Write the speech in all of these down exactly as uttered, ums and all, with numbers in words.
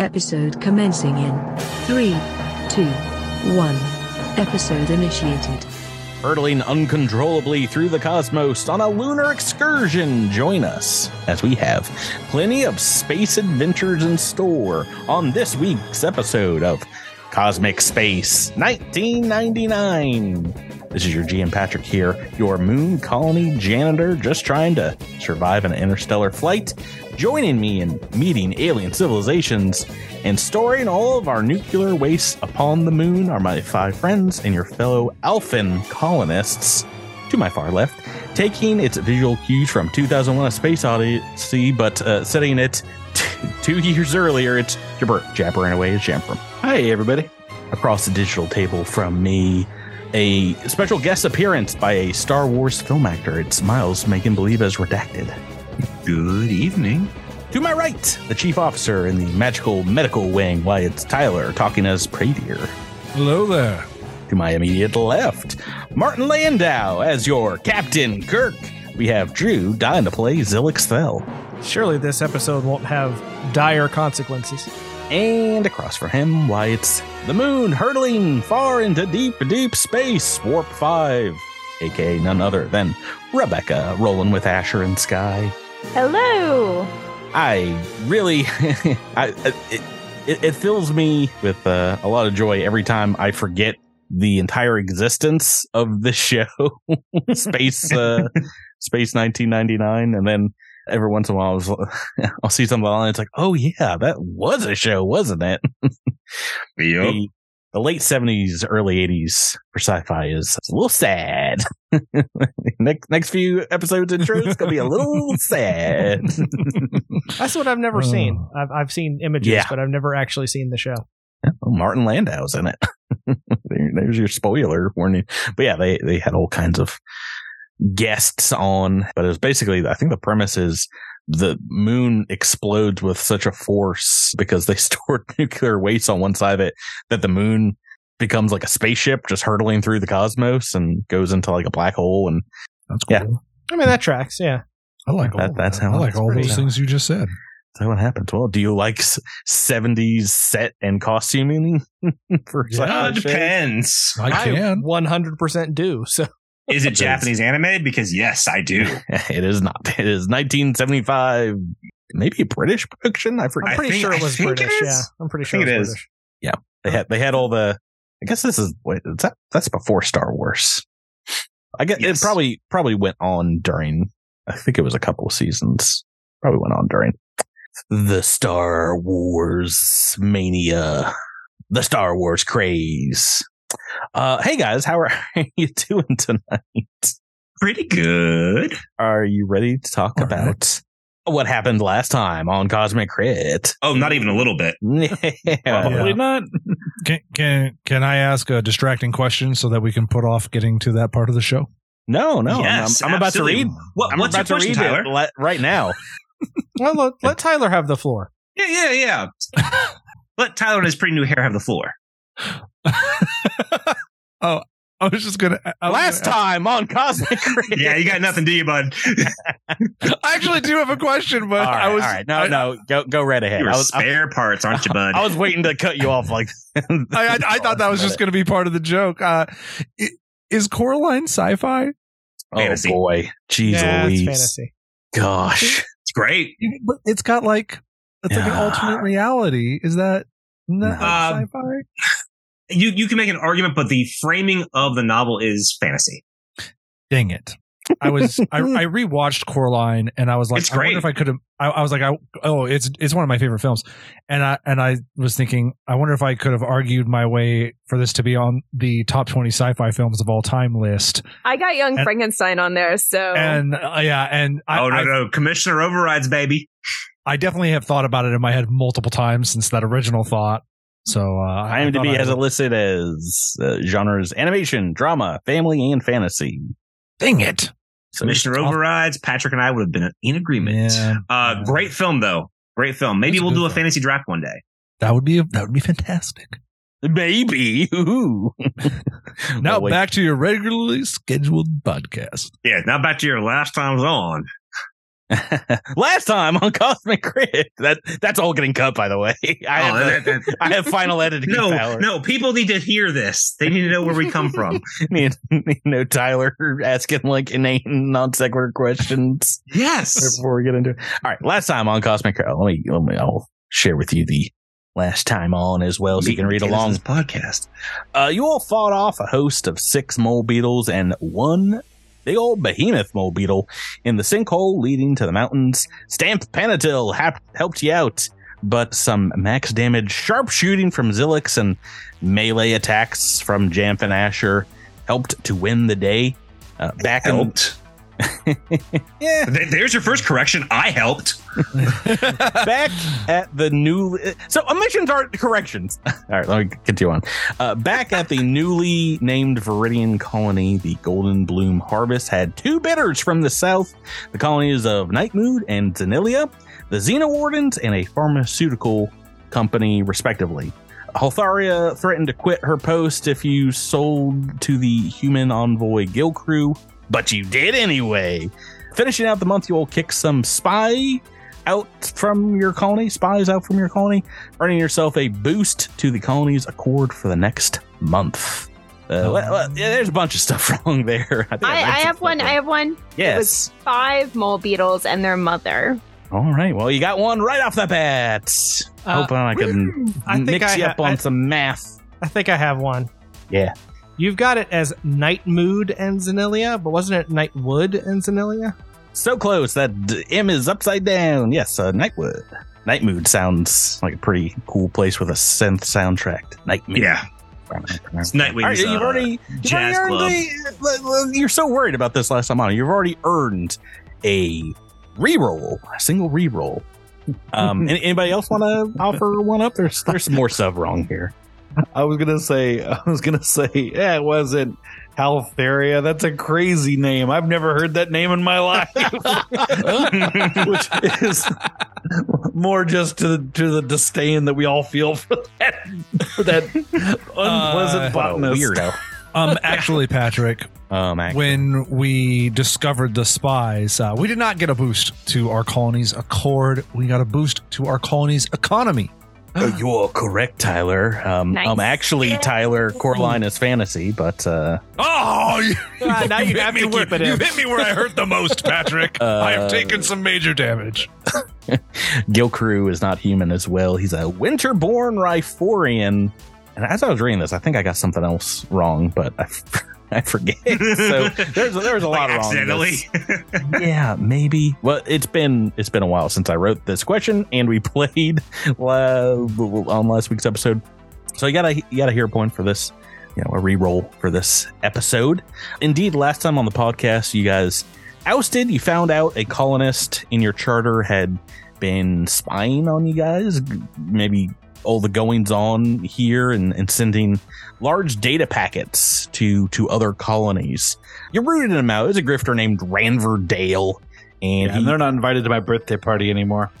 Episode commencing in three, two, one. Episode initiated. Hurtling uncontrollably through the cosmos on a lunar excursion, join us as we have plenty of space adventures in store on this week's episode of Cosmic Space nineteen ninety-nine. This is your G M Patrick here, your moon colony janitor just trying to survive an interstellar flight, joining me in meeting alien civilizations and storing all of our nuclear waste upon the moon are my five friends and your fellow Alfin colonists. To my far left, taking its visual cues from two thousand one A Space Odyssey, but uh, setting it t- two years earlier, it's jabber jabbering away as Jamfram. Hi, everybody. Across the digital table from me, a special guest appearance by a Star Wars film actor. It's Miles Making Believe as Redacted. Good evening. To my right, the chief officer in the magical medical wing, why it's Tyler talking as Praetier. Hello there. To my immediate left, Martin Landau as your Captain Kirk. We have Drew dying to play Zillix Fell. Surely this episode won't have dire consequences. And across from him, why it's the moon hurtling far into deep, deep space, Warp five, a k a none other than Rebecca, rolling with Asher and Sky. Hello. I really, I it, it, it fills me with uh, a lot of joy every time I forget the entire existence of this show, Space uh, Space nineteen ninety-nine, and then every once in a while I was, I'll see something online. It's like, oh yeah, that was a show, wasn't it? Yep. The, the late seventies, early eighties for sci-fi is a little sad. next next few episodes intro is gonna be a little sad. That's what I've never oh. seen. I've I've seen images, yeah. But I've never actually seen the show. Yeah, well, Martin Landau's in it. there, there's your spoiler warning. But yeah, they they had all kinds of guests on, but it was basically, I think the premise is the moon explodes with such a force because they stored nuclear waste on one side of it that the moon becomes like a spaceship just hurtling through the cosmos and goes into like a black hole. And that's cool. Yeah. I mean, that tracks. Yeah. I like all, that, that's how I like all those things you just said. That's what happens. Well, do you like seventies set and costuming? For yeah, it depends. I can. I one hundred percent do. So. Is it Japanese anime? Because yes, I do. It is not. It is nineteen seventy-five, maybe a British production. I forget. I'm pretty I think, sure it was British. It yeah, I'm pretty sure it, it is. British. Yeah, they had they had all the. I guess this is wait, is that that's before Star Wars. I guess yes. It probably probably went on during. I think it was a couple of seasons. Probably went on during the Star Wars mania, the Star Wars craze. Uh, hey guys, how are you doing tonight? Pretty good. Are you ready to talk All about right. what happened last time on Cosmic Crit? Oh, not even a little bit. Yeah. Probably not. Can, can can I ask a distracting question so that we can put off getting to that part of the show? No, no. Yes, I'm, I'm about to read. What, I'm what's about your to question, read Tyler? It right now. Well, let, let Tyler have the floor. Yeah, yeah, yeah. Let Tyler and his pretty new hair have the floor. Oh, I was just gonna was last gonna, time on Cosmic Crit. Yeah, you got nothing, do you, bud? I actually do have a question, but right, I was all right. No, I, no, go go right ahead. You were I was, spare I, parts, aren't you, bud? I was waiting to cut you off. Like, I, I, I thought that was just going to be part of the joke. Uh, it, is Coraline sci-fi? Fantasy. Oh boy, jeez, yeah, Louise. It's fantasy. Gosh, it's great. But it's got like it's yeah. like an alternate reality. Is that not um, sci-fi? You you can make an argument, but the framing of the novel is fantasy. Dang it! I was I, I rewatched Coraline and I was like, it's great. I wonder if I could have. I, I was like, I oh, it's it's one of my favorite films, and I and I was thinking, I wonder if I could have argued my way for this to be on the top twenty sci-fi films of all time list. I got Young and, Frankenstein on there, so and uh, yeah, and I, oh no I, no, Commissioner Overrides, baby. I definitely have thought about it in my head multiple times since that original thought. So uh, IMDb has it listed as uh, genres animation, drama, family, and fantasy. Dang it! So Commissioner Overrides, Patrick and I would have been in agreement. Yeah, uh, yeah. Great film, though. Great film. Maybe That's we'll do a fantasy draft one day. That would be a, that would be fantastic. Maybe. Now well, back to your regularly scheduled podcast. Yeah, now back to your last times on. Last time on Cosmic Grid. That that's all getting cut, by the way. I, oh, have, that, that, I have final editing no, power. No, people need to hear this. They need to know where we come from. You know, Tyler asking like inane non sequitur questions. Yes. Before we get into it. All right. Last time on Cosmic Grid. Let me, let me. I'll share with you the last time on as well, so you can read along. This podcast. Uh, you all fought off a host of six mole beetles and one big old behemoth mole beetle in the sinkhole leading to the mountains. Stamp Panatil hap- helped you out, but some max damage sharpshooting from Zillix and melee attacks from Jamf and Asher helped to win the day. Uh, back helped. In- yeah. There's your first correction. I helped. Back at the new... So omissions aren't corrections. All right, let me continue on. Uh, back at the newly named Viridian Colony, the Golden Bloom Harvest had two bidders from the south, the colonies of Nightwood and Zanilia, the Xena Wardens, and a pharmaceutical company, respectively. Hotharia threatened to quit her post if you sold to the human envoy Gil Crew, but you did anyway. Finishing out the month, you will kick some spy out from your colony, spies out from your colony, earning yourself a boost to the colony's accord for the next month. Uh, oh. well, well, yeah, there's a bunch of stuff wrong there. I, think I, I, I have one. There. I have one. Yes. It was five mole beetles and their mother. All right. Well, you got one right off the bat. Uh, Hoping I can I mix I you ha- up on I, some math. I think I have one. Yeah. You've got it as Nightwood and Zanilia, but wasn't it Nightwood and Zanilia? So close. That M is upside down. Yes, uh, Nightwood. Nightwood sounds like a pretty cool place with a synth soundtrack. Nightwood. Yeah. It's Nightwood. Right, you've already, uh, you've jazz already earned club. A, you're so worried about this last time on. You've already earned a reroll, a single reroll. Um, anybody else want to offer one up? There's there's some more stuff wrong here. I was gonna say, I was gonna say, yeah, it wasn't Haltharia. That's a crazy name. I've never heard that name in my life. Which is more just to the, to the disdain that we all feel for that, for that unpleasant uh, botanist. Weirdo. Um, actually, Patrick, um, actually. when we discovered the spies, uh, we did not get a boost to our colony's accord. We got a boost to our colony's economy. Oh, you're correct, Tyler. Um, nice. um actually, Tyler, Coraline is fantasy, but uh, oh, you, uh, now you, you have me to where, keep it in. You hit me where I hurt the most, Patrick. Uh, I have taken some major damage. Gilcrew is not human as well. He's a Winterborn Rhyphorian. And as I was reading this, I think I got something else wrong, but I, I forget. So there's there was a lot like wrong. Accidentally. Yeah, maybe. Well, it's been it's been a while since I wrote this question, and we played uh, on last week's episode. So you gotta you gotta hear a point for this, you know, a reroll for this episode. Indeed, last time on the podcast, you guys ousted. You found out a colonist in your charter had been spying on you guys, maybe. All the goings on here and, and sending large data packets to, to other colonies. You're rooting them out. There's a grifter named Ranver Dale. And, yeah, he, and they're not invited to my birthday party anymore.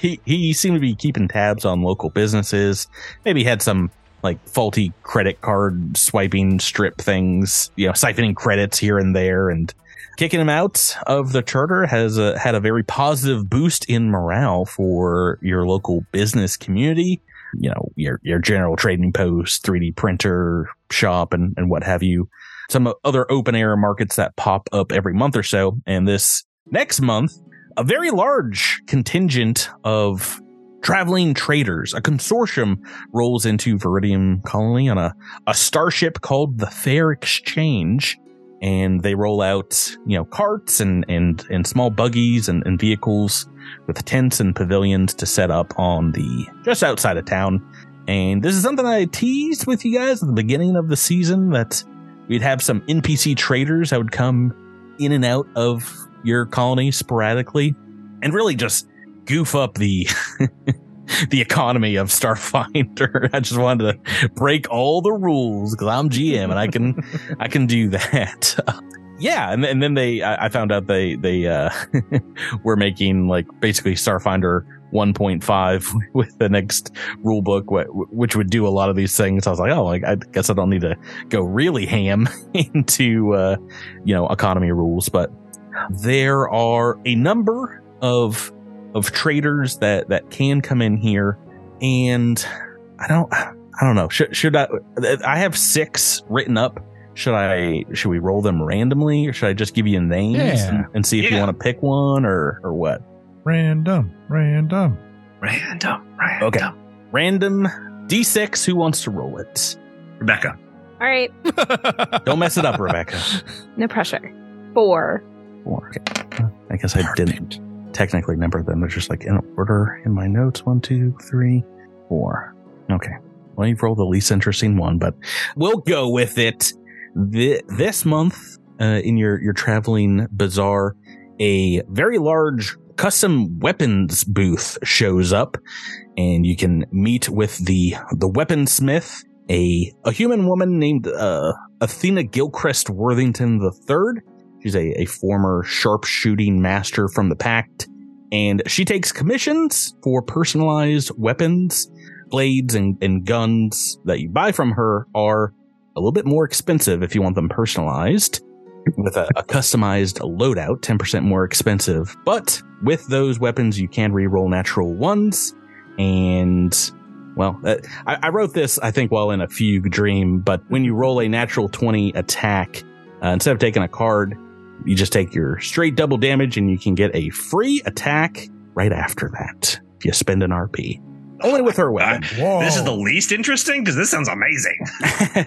he, he seemed to be keeping tabs on local businesses. Maybe had some like faulty credit card swiping strip things, you know, siphoning credits here and there. And kicking him out of the charter has uh, had a very positive boost in morale for your local business community. You know, your your general trading post, three D printer shop, and, and what have you. Some other open-air markets that pop up every month or so. And this next month, a very large contingent of traveling traders, a consortium, rolls into Viridian Colony on a, a starship called the Fair Exchange. And they roll out, you know, carts and, and, and small buggies and, and vehicles with tents and pavilions to set up on the just outside of town. And this is something I teased with you guys at the beginning of the season, that we'd have some N P C traders that would come in and out of your colony sporadically and really just goof up the the economy of Starfinder. I just wanted to break all the rules because I'm G M and I can I can do that. Uh, yeah, and, and then they I, I found out they they uh, were making like basically Starfinder one point five with the next rule book, wh- which would do a lot of these things. I was like, oh, like, I guess I don't need to go really ham into uh, you know economy rules, but There are a number of of traders that that can come in here, and I don't I don't know. Should, should I? I have six written up. Should I? Should we roll them randomly, or should I just give you names yeah. and, and see if yeah. you want to pick one or or what? Random, random, random, random. Okay, random D six. Who wants to roll it? Rebecca. All right. Don't mess it up, Rebecca. No pressure. Four. Four. Okay. I guess I didn't technically number them. They're just like in order in my notes. One, two, three, four. Okay. Well, you've rolled the least interesting one, but we'll go with it. The, this month, uh, in your, your traveling bazaar, a very large custom weapons booth shows up, and you can meet with the the weaponsmith, a a human woman named uh, Athena Gilcrest Worthington the Third. She's a, a former sharpshooting master from the Pact, and she takes commissions for personalized weapons. Blades and, and guns that you buy from her are a little bit more expensive if you want them personalized with a, a customized loadout, ten percent more expensive. But with those weapons, you can reroll natural ones. And, well, uh, I, I wrote this, I think, while in a fugue dream, but when you roll a natural twenty attack, uh, instead of taking a card, you just take your straight double damage and you can get a free attack right after that if you spend an R P. Only with her weapon. Uh, this is the least interesting because this sounds amazing. She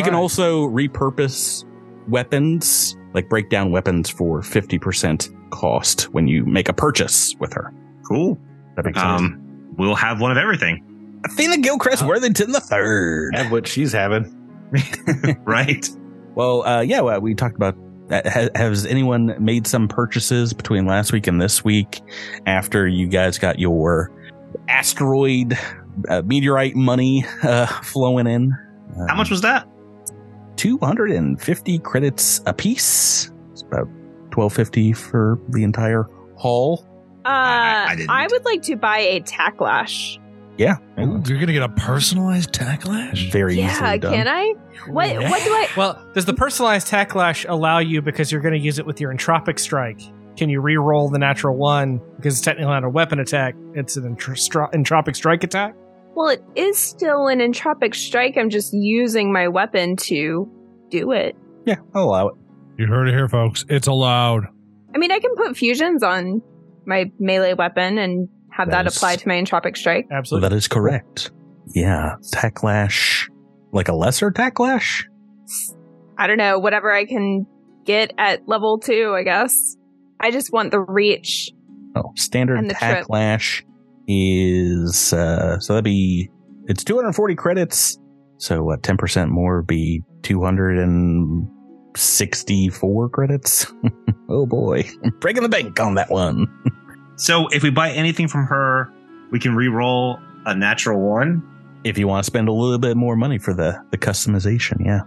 right. can also repurpose weapons, like break down weapons for fifty percent cost when you make a purchase with her. Cool. That makes sense. Um, we'll have one of everything. Athena Gilcrest uh, Worthington the Third. That's what she's having. Right. Well, uh, yeah, well, we talked about that. Has, has anyone made some purchases between last week and this week after you guys got your asteroid uh, meteorite money uh, flowing in? Um, How much was that? two hundred fifty credits a piece. It's about twelve fifty for the entire haul. Uh, I, I, didn't. I would like to buy a tack lash. Yeah. Ooh, you're going to get a personalized tack lash? Very yeah, easily done. Can I? What, yeah. what do I? Well, does the personalized tack lash allow you, because you're going to use it with your entropic strike? Can you re-roll the natural one? Because it's technically not a weapon attack. It's an entro- entropic strike attack? Well, it is still an entropic strike. I'm just using my weapon to do it. Yeah, I'll allow it. You heard it here, folks. It's allowed. I mean, I can put fusions on my melee weapon and have that, that apply to my entropic strike. Absolutely. That is correct. Yeah. Tacklash. Like a lesser tacklash? I don't know. Whatever I can get at level two, I guess. I just want the reach. Oh, standard tack lash is uh, so that'd be it's two hundred forty credits. So uh, ten percent more would be two hundred sixty-four credits. Oh boy, breaking the bank on that one. So if we buy anything from her, we can re-roll a natural one. If you want to spend a little bit more money for the the customization, yeah.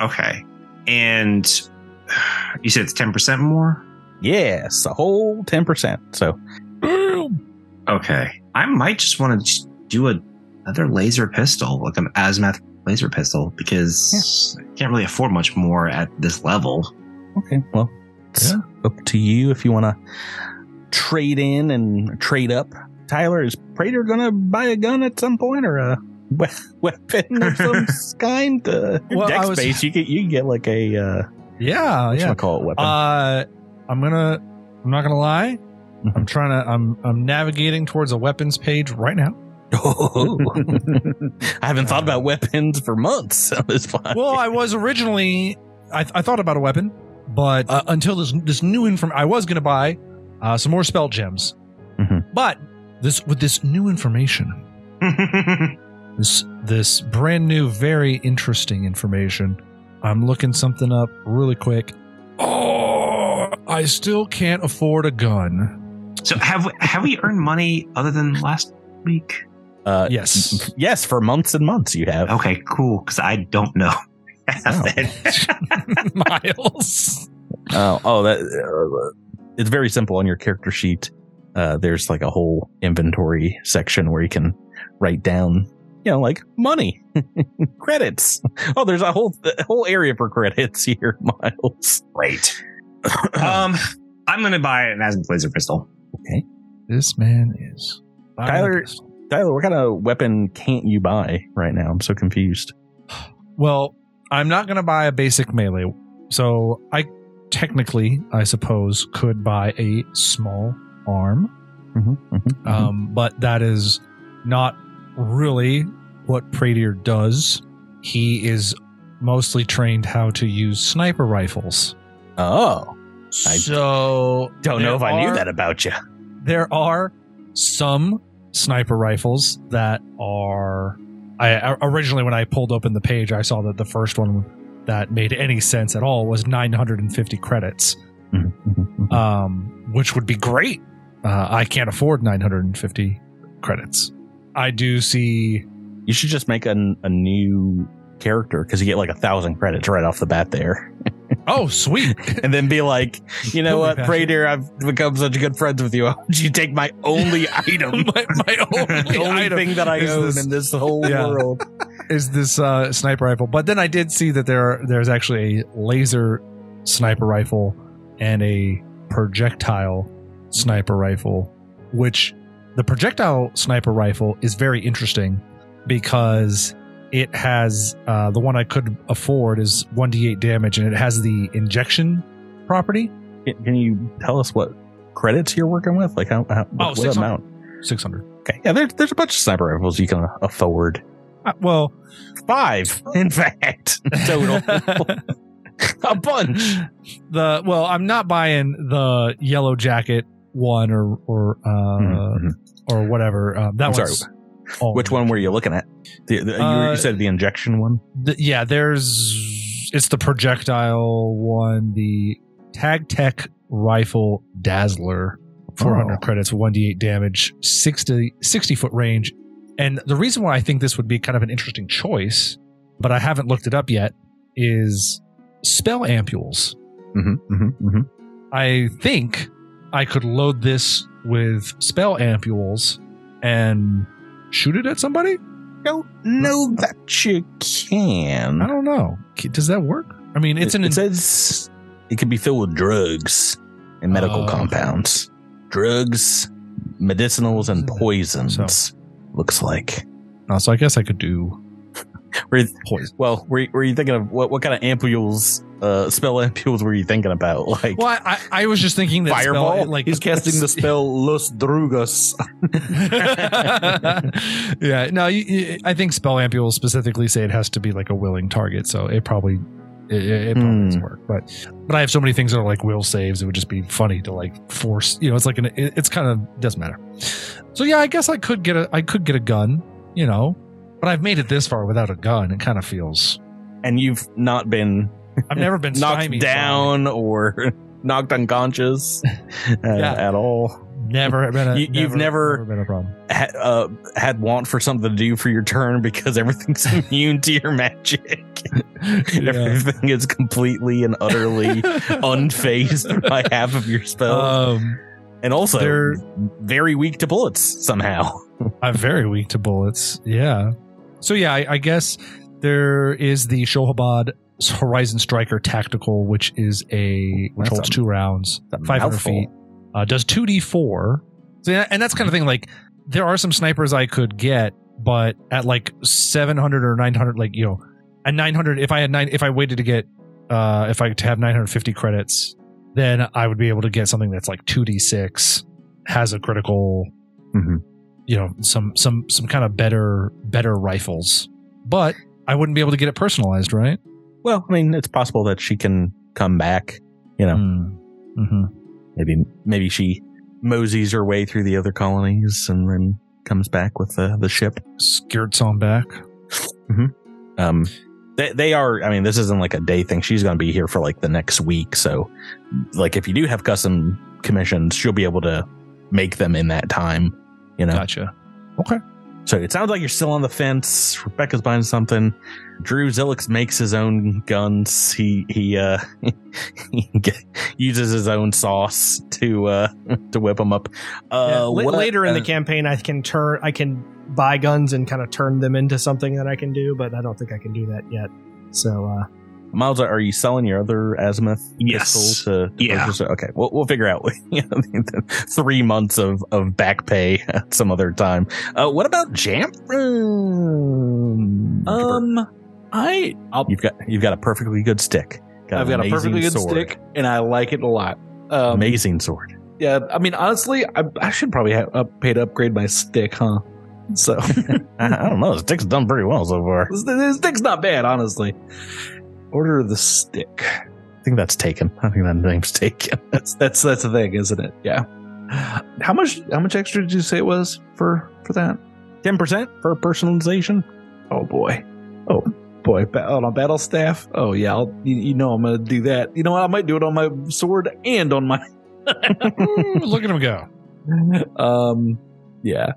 Okay, and you said it's ten percent more. Yes, a whole ten percent. So, okay. I might just want to do a, another laser pistol, like an azimuth laser pistol, because yeah. I can't really afford much more at this level. Okay, well, it's yeah. up to you if you want to trade in and trade up. Tyler, is Praetier going to buy a gun at some point or a we- weapon of some kind? Uh, well, deck was... space, you can, you can get like a... Uh, yeah, what yeah. Should I call it? Weapon? Uh... I'm gonna. I'm not gonna lie. I'm trying to. I'm. I'm navigating towards a weapons page right now. Oh, I haven't thought about weapons for months. So it's fine. Well, I was originally. I, I thought about a weapon, but uh, until this this new inform. I was gonna buy uh, some more spell gems, mm-hmm. but this with this new information. this this brand new, very interesting information. I'm looking something up really quick. Oh. I still can't afford a gun. So have we, have we earned money other than last week? Uh, yes. Yes, for months and months you have. Okay, cool, because I don't know. Oh. Miles. Oh, oh that, uh, it's very simple on your character sheet. Uh, there's like a whole inventory section where you can write down, you know, like money, credits. Oh, there's a whole, a whole area for credits here, Miles. Great. um I'm going to buy an Asmund laser pistol. Okay. This man is... Tyler, Tyler, what kind of weapon can't you buy right now? I'm so confused. Well, I'm not going to buy a basic melee. So I technically, I suppose, could buy a small arm. Mm-hmm, mm-hmm, um, mm-hmm. But that is not really what Praetier does. He is mostly trained how to use sniper rifles. Oh. I so don't know if I knew that about you. There are some sniper rifles that are... I originally, when I pulled open the page, I saw that the first one that made any sense at all was nine hundred fifty credits, mm-hmm. um, which would be great. Uh, I can't afford nine hundred fifty credits. I do see... You should just make an, a new character, because you get like a thousand credits right off the bat there. Oh, sweet. And then be like, you know what, Praetier, I've become such good friends with you. Why don't you take my only item? my, my only, the only item thing that I own this, in this whole yeah, world is this uh, sniper rifle. But then I did see that there are, there's actually a laser sniper rifle and a projectile sniper rifle, which the projectile sniper rifle is very interesting because... It has, uh, the one I could afford is one d eight damage, and it has the injection property. Can you tell us what credits you're working with? Like, how, how oh, what six hundred amount? six hundred. Okay. Yeah, there, there's a bunch of sniper rifles you can afford. Uh, well, five, in fact, total. A bunch. The Well, I'm not buying the yellow jacket one or, or, uh, mm-hmm. or whatever. Uh, that I'm one's. Sorry. Oh, which one were you looking at? The, the, uh, you, you said the injection one? The, yeah, there's... It's the projectile one, the Tag Tech Rifle Dazzler, four hundred oh. credits, one d eight damage, sixty, sixty-foot range. And the reason why I think this would be kind of an interesting choice, but I haven't looked it up yet, is spell ampules. Mm-hmm, mm-hmm, mm-hmm. I think I could load this with spell ampules and... Shoot it at somebody? Don't know that you can. I don't know. Does that work? I mean, it's it, an. It says it can be filled with drugs and medical uh, compounds, drugs, medicinals, and poisons. So. Looks like. Uh, so I guess I could do. Were th- poison. Well, were you, were you thinking of what? What kind of ampules? Uh, spell ampules were you thinking about? Like, well, I, I, I was just thinking that fireball. Spell, like, he's casting the spell Los Drugas. Yeah, no, you, you, I think spell ampules specifically say it has to be like a willing target, so it probably it, it probably mm. doesn't work. But but I have so many things that are like will saves. It would just be funny to like force. You know, it's like an. It, it's kind of doesn't matter. So yeah, I guess I could get a. I could get a gun. You know. But I've made it this far without a gun. It kind of feels. And you've not been. I've never been knocked down so. or knocked unconscious uh, yeah. at all. Never been. A, you, never, you've never, never been a problem. Ha, uh, had want for something to do for your turn because everything's immune to your magic. Everything is completely and utterly unfazed by half of your spell. Um, and also, they're very weak to bullets somehow. I'm very weak to bullets. Yeah. So, yeah, I, I guess there is the Shohabad Horizon Striker Tactical, which is a, which that's holds a, two rounds, five hundred feet, uh, does two d four. So, yeah, and that's kind of thing. Like, there are some snipers I could get, but at like seven hundred or nine hundred, like, you know, at nine hundred, if I had nine, if I waited to get, uh, if I to have nine hundred fifty credits, then I would be able to get something that's like two d six, has a critical. Mm-hmm. You know, some some some kind of better better rifles, but I wouldn't be able to get it personalized, right? Well, I mean, it's possible that she can come back. You know, mm-hmm. maybe maybe she moseys her way through the other colonies and then comes back with the the ship. Skirts on back. Mm-hmm. Um, they they are. I mean, this isn't like a day thing. She's going to be here for like the next week. So, like, if you do have custom commissions, she'll be able to make them in that time. You know? Gotcha. Okay. So it sounds like you're still on the fence. Rebecca's buying something. Drew Zillix makes his own guns. He he uh, he get, uses his own sauce to uh, to whip them up. Uh, yeah, l- what, later in uh, the campaign, I can turn. I can buy guns and kind of turn them into something that I can do, but I don't think I can do that yet. So uh, Miles, are you selling your other azimuth yes. pistol to, to yeah. purchase? Okay, we'll we'll figure out three months of, of back pay at some other time. Uh, what about Jamfram? Um, I I'll, you've got you've got a perfectly good stick. Got I've got a perfectly good sword. stick, and I like it a lot. Um, amazing sword. Yeah, I mean, honestly, I, I should probably have up, pay to upgrade my stick, huh? So I don't know. The stick's done pretty well so far. The stick's not bad, honestly. Order the stick. I think that's taken. I think that name's taken. That's that's that's the thing, isn't it? Yeah. How much how much extra did you say it was for for that? Ten percent for personalization. Oh boy. Oh boy. Ba- on a battle staff. Oh yeah. I'll, you, you know I'm gonna do that. You know what? I might do it on my sword and on my. Look at him go. Um. Yeah.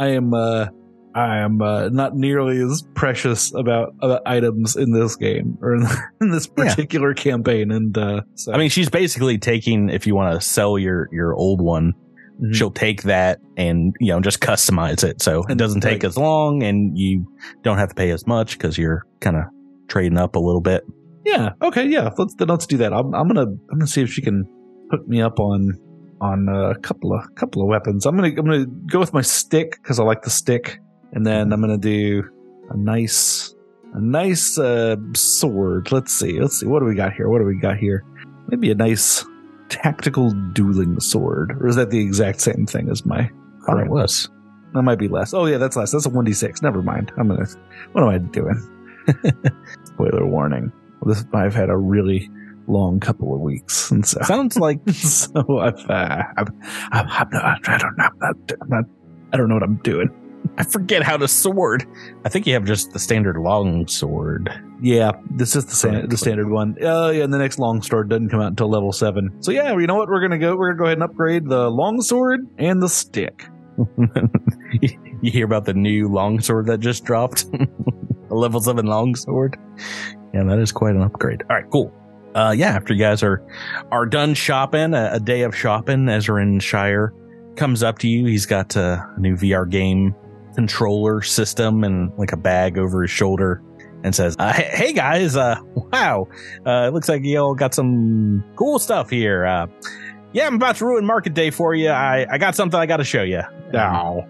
I am. Uh, I am uh, not nearly as precious about uh, items in this game or in, in this particular yeah. campaign. And uh, so. I mean, she's basically taking. If you want to sell your your old one, mm-hmm. she'll take that and you know just customize it so and it doesn't take like, as long, and you don't have to pay as much because you're kind of trading up a little bit. Yeah. Okay. Yeah. Let's then let's do that. I'm, I'm gonna I'm gonna see if she can hook me up on. On a couple of couple of weapons, I'm gonna I'm gonna go with my stick because I like the stick, and then I'm gonna do a nice a nice uh, sword. Let's see, let's see what do we got here? What do we got here? Maybe a nice tactical dueling sword, or is that the exact same thing as my? Thought it was. That might be less. Oh yeah, that's less. That's a one d six. Never mind. I'm gonna. What am I doing? Spoiler warning. This I've had a really. Long couple of weeks, and so sounds like so. I've, uh, I've, I've, I've not, I don't know, I'm not, I'm not, I don't know what I'm doing. I forget how to sword. I think you have just the standard long sword. Yeah, this is the standard, the standard one. Oh, uh, yeah, and the next long sword doesn't come out until level seven. So yeah, you know what? We're gonna go. We're gonna go ahead and upgrade the long sword and the stick. You hear about the new long sword that just dropped? A level seven long sword. Yeah, that is quite an upgrade. All right, cool. Uh, yeah, after you guys are are done shopping, a, a day of shopping, Ezran Shire comes up to you. He's got a, a new V R game controller system and like a bag over his shoulder and says, uh, hey, guys, uh, wow, uh, it looks like you all got some cool stuff here. Uh, yeah, I'm about to ruin market day for you. I, I got something I got to show you. Ow.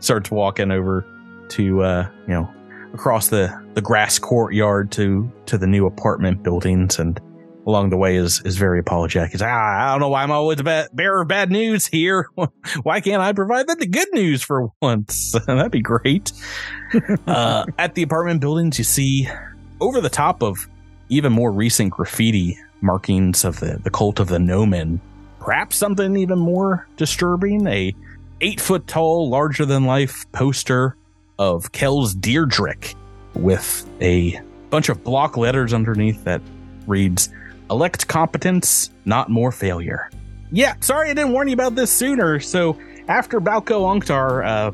Starts walking over to, uh, you know, across the, the grass courtyard to, to the new apartment buildings, and along the way is, is very apologetic. He's like, ah, I don't know why I'm always the bearer of bad news here. Why can't I provide the good news for once? That'd be great. uh, at the apartment buildings, you see over the top of even more recent graffiti markings of the, the cult of the Gnomon, perhaps something even more disturbing, a eight foot tall, larger than life poster of Kells Deirdrick with a bunch of block letters underneath that reads, elect competence, not more failure. Yeah, sorry I didn't warn you about this sooner. So after Balco Unktar uh,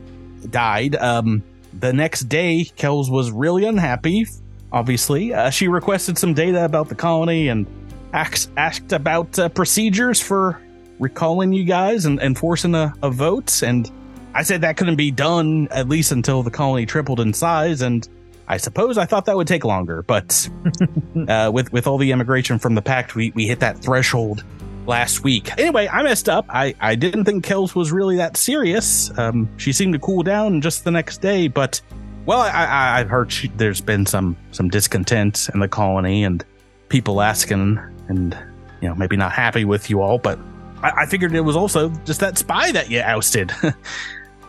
died, um, the next day, Kells was really unhappy, obviously. Uh, she requested some data about the colony and asked, asked about uh, procedures for recalling you guys and, and forcing a, a vote, and I said that couldn't be done, at least until the colony tripled in size, and I suppose I thought that would take longer. But uh, with, with all the immigration from the Pact, we, we hit that threshold last week. Anyway, I messed up. I, I didn't think Kells was really that serious. Um, she seemed to cool down just the next day, but, well, I, I, I've heard she, there's been some, some discontent in the colony and people asking and, you know, maybe not happy with you all, but I, I figured it was also just that spy that you ousted.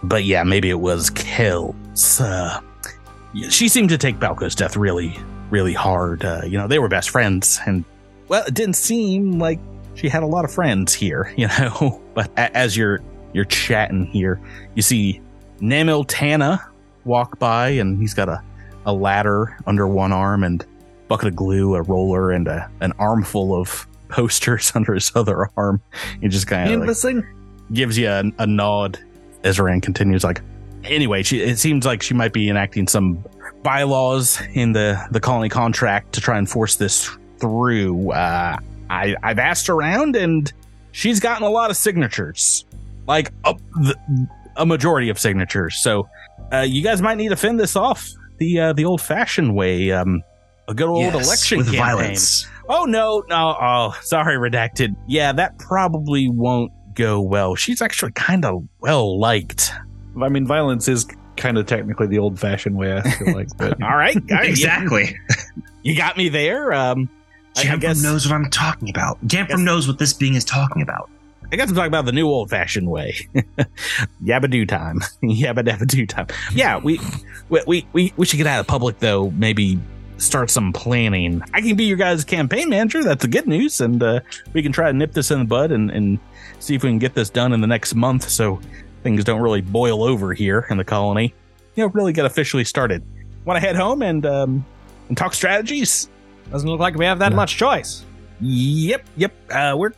But yeah, maybe it was Kells. Uh, she seemed to take Balco's death really, really hard. Uh, you know, they were best friends, and well, it didn't seem like she had a lot of friends here, you know. But a- as you're you're chatting here, you see Namil Tana walk by, and he's got a, a ladder under one arm, and a bucket of glue, a roller, and a, an armful of posters under his other arm. He just kind of like, gives you a, a nod. Ezran continues like, anyway, she, it seems like she might be enacting some bylaws in the, the colony contract to try and force this through. Uh, I, I've asked around, and she's gotten a lot of signatures, like up the, a majority of signatures. So uh, you guys might need to fend this off the uh, the old fashioned way. Um, a good old yes, election with campaign. Violence. Oh, no. no. Oh, sorry, Redacted. Yeah, that probably won't go well. She's actually kind of well liked. I mean, violence is kind of technically the old fashioned way, I feel like. But all right. I, exactly. You got me there. Um, Jamfram knows what I'm talking about. Jamfram knows what this being is talking about. I guess I'm talking about the new old-fashioned way. Yabba-doo time. Yabba-dabba-doo time. Yeah, we, we we we should get out of public, though. Maybe start some planning. I can be your guys' campaign manager. That's the good news. And uh, we can try to nip this in the bud and, and see if we can get this done in the next month so things don't really boil over here in the colony. You know, really get officially started. Want to head home and, um, and talk strategies? Doesn't look like we have that no. much choice. Yep, yep. Uh, we're...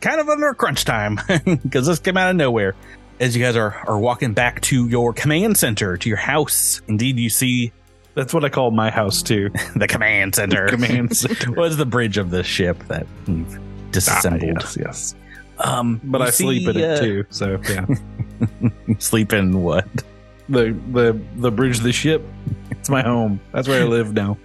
kind of under crunch time because this came out of nowhere. As you guys are, are walking back to your command center, to your house. Indeed, you see. That's what I call my house, too. The command center. The command center. Was the bridge of the ship that you've disassembled. Ah, yes, yes. Um, but I see, sleep in uh, it, too. So, yeah. Sleep in what? The, the, the bridge of the ship. It's my home. That's where I live now.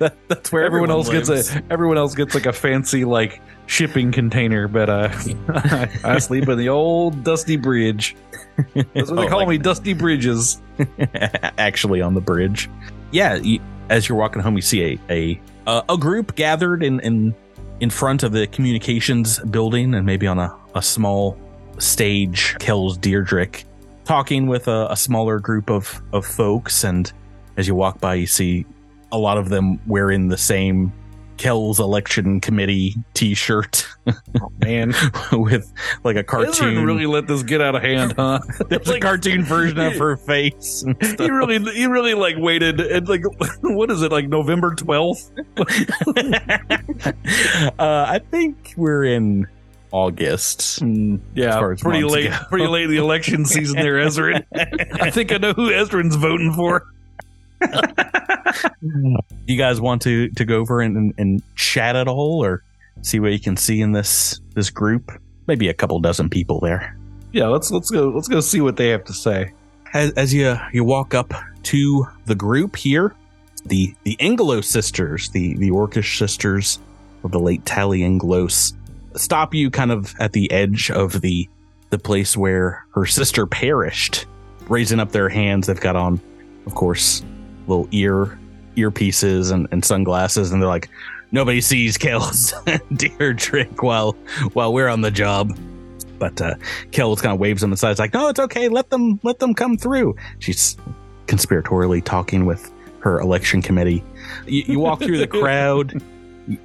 that, that's where everyone, everyone else lives. gets a everyone else gets like a fancy like shipping container, but uh, I, I sleep in the old dusty bridge. That's what oh, they call like me, that. Dusty Bridges. Actually, on the bridge. Yeah, you, as you're walking home, you see a a, uh, a group gathered in, in in front of the communications building, and maybe on a, a small stage, Kells Deirdrick talking with a, a smaller group of of folks. And as you walk by, you see a lot of them wearing the same Kells Election Committee t-shirt. Oh, man. With like a cartoon. Ezran really let this get out of hand, huh? There's like, a cartoon version of her face. He really, he really like waited. And like, what is it, like November twelfth? uh, I think we're in August. Mm, yeah, pretty late, pretty late in the election season there, Ezran. I think I know who Ezran's voting for. Do you guys want to, to go over and, and, and chat at all, or see what you can see in this this group? Maybe a couple dozen people there. Yeah, let's let's go let's go see what they have to say. As, as you you walk up to the group here, the the Inglos sisters, the the Orcish sisters of the late Tally Inglos, stop you kind of at the edge of the the place where her sister perished. Raising up their hands, they've got on, of course, little ear earpieces and, and sunglasses, and they're like, nobody sees Kells Deirdrick while while we're on the job. But uh, Kells kind of waves them aside. It's like, no, it's okay. Let them let them come through. She's conspiratorially talking with her election committee. You, you walk through the crowd.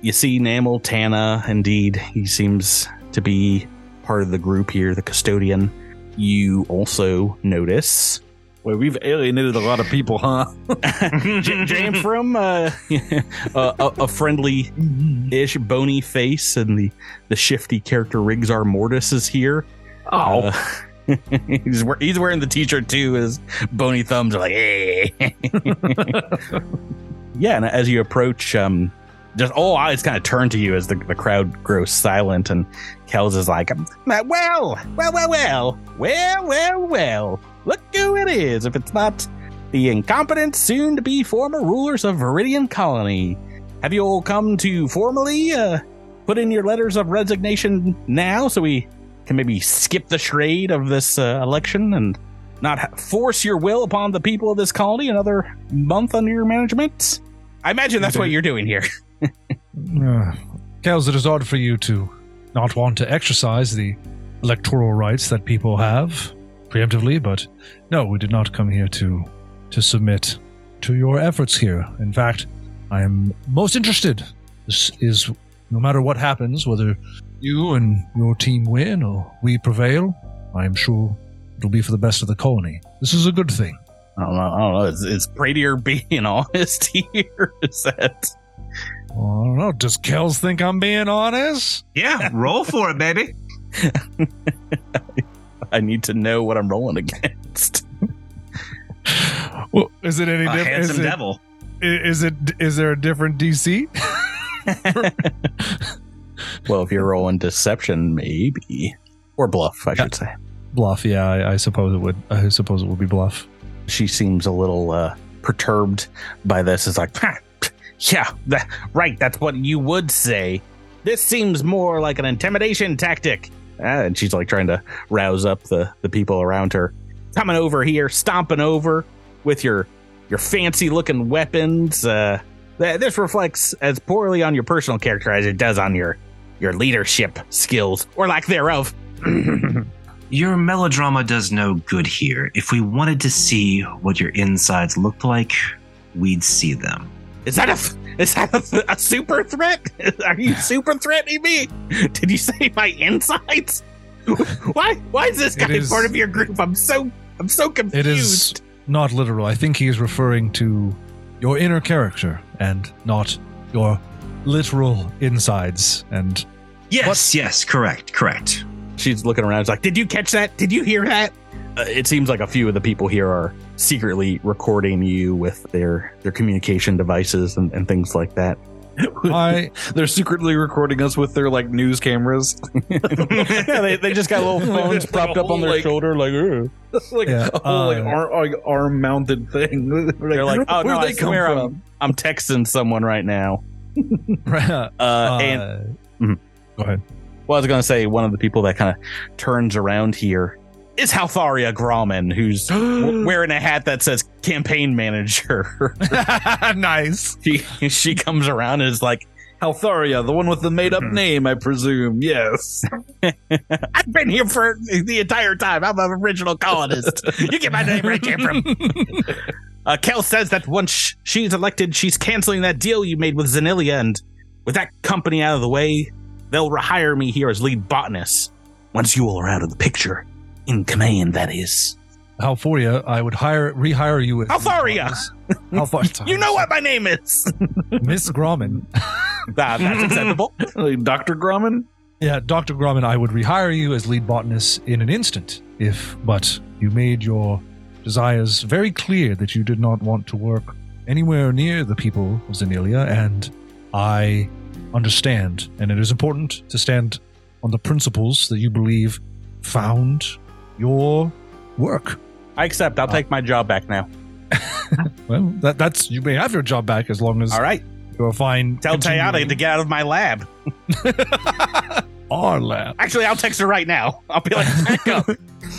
You see Namil Tana. Indeed, he seems to be part of the group here, the custodian. You also notice. Well, we've alienated a lot of people, huh? Jamfram, uh, uh, a, a friendly-ish bony face, and the, the shifty character Rigsar Mortis is here. Oh, uh, he's, he's wearing the t-shirt too. His bony thumbs are like, hey. Yeah, and as you approach, um, just all eyes kind of turn to you as the, the crowd grows silent, and Kells is like, well, well, well, well, well, well, well. Look who it is, if it's not the incompetent, soon-to-be former rulers of Viridian Colony. Have you all come to formally uh, put in your letters of resignation now so we can maybe skip the charade of this uh, election and not ha- force your will upon the people of this colony another month under your management? I imagine that's what you're doing here. uh, Kells, it is odd for you to not want to exercise the electoral rights that people have preemptively, but no, we did not come here to to submit to your efforts here. In fact, I am most interested. This is, no matter what happens, whether you and your team win or we prevail, I am sure it'll be for the best of the colony. This is a good thing. I don't know. I don't know. It's, it's Praetier being honest here. Is that? Well, I don't know. Does Kells think I'm being honest? Yeah, roll for it, baby. I need to know what I'm rolling against. Well, is it any different? A handsome devil. Is it? Is there a different D C? Well, if you're rolling deception, maybe, or bluff, I should say. Bluff. Yeah, I, I suppose it would. I suppose it would be bluff. She seems a little uh, perturbed by this. It's like, Yeah, th- right, that's what you would say. This seems more like an intimidation tactic. Uh, and she's like trying to rouse up the, the people around her. Coming over here, stomping over with your your fancy looking weapons. Uh, th- this reflects as poorly on your personal character as it does on your, your leadership skills, or lack thereof. Your melodrama does no good here. If we wanted to see what your insides looked like, we'd see them. Is that a is that a, a super threat? Are you super threatening me? Did you say my insides? Why why is this guy is, part of your group? I'm so I'm so confused. It is not literal. I think he is referring to your inner character and not your literal insides. And yes, what? yes, correct, correct. She's looking around. She's like, "Did you catch that? Did you hear that?" Uh, it seems like a few of the people here are secretly recording you with their, their communication devices and, and things like that. I, They're secretly recording us with their like news cameras. yeah, they, they just got little phones propped up on their like, shoulder, like like yeah, a whole uh, like arm, like, arm-mounted thing. They're like, "Oh no, I swear I'm, I'm texting someone right now." uh, uh, and mm-hmm. Go ahead. Well, I was going to say one of the people that kind of turns around here is Haltharia Grauman, who's w- wearing a hat that says campaign manager. Nice. She, she comes around and is like, "Haltharia, the one with the made-up mm-hmm. name, I presume. Yes. I've been here for the entire time. I'm an original colonist. You get my name right, Jamfram." uh, Kel says that once sh- she's elected, she's canceling that deal you made with Zanilia, and with that company out of the way, they'll rehire me here as lead botanist. Once you all are out of the picture. In command, that is. Haltharia, I would hire, rehire you as... Haltharia! Haltharia. You know what my name is! Miss Grauman. Nah, that's acceptable. Doctor Grauman? Yeah, Doctor Grauman, I would rehire you as lead botanist in an instant, if but you made your desires very clear that you did not want to work anywhere near the people of Zanilia, and I... understand, and it is important to stand on the principles that you believe found your work. I accept. I'll uh, take my job back now. Well, that, that's you may have your job back as long as all right. You're fine. Tell Tejada to get out of my lab. Our lab. Actually, I'll text her right now. I'll be like, "Back up."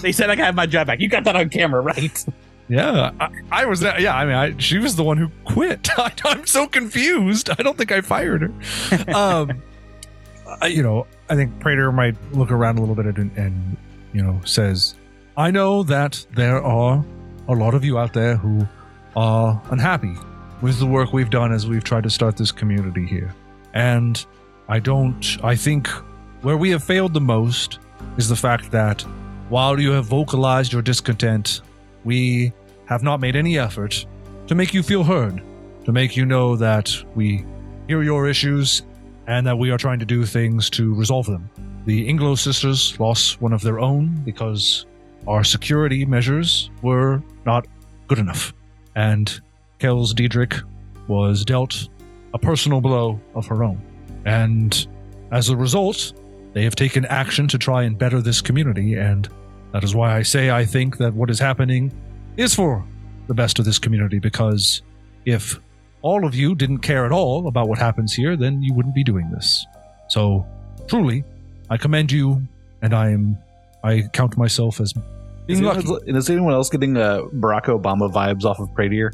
They said I can have my job back. You got that on camera, right? Yeah, I, I was. Yeah, I mean, I, she was the one who quit. I, I'm so confused. I don't think I fired her. Um, I, you know, I think Praetier might look around a little bit and, and, you know, says, "I know that there are a lot of you out there who are unhappy with the work we've done as we've tried to start this community here, and I don't. I think where we have failed the most is the fact that while you have vocalized your discontent, we have not made any effort to make you feel heard, to make you know that we hear your issues and that we are trying to do things to resolve them. The Inglos sisters lost one of their own because our security measures were not good enough. And Kells Deirdrick was dealt a personal blow of her own. And as a result, they have taken action to try and better this community, and that is why I say I think that what is happening is for the best of this community, because if all of you didn't care at all about what happens here, then you wouldn't be doing this. So, truly, I commend you, and I am I count myself as being lucky." And is anyone else getting uh, Barack Obama vibes off of Praetier?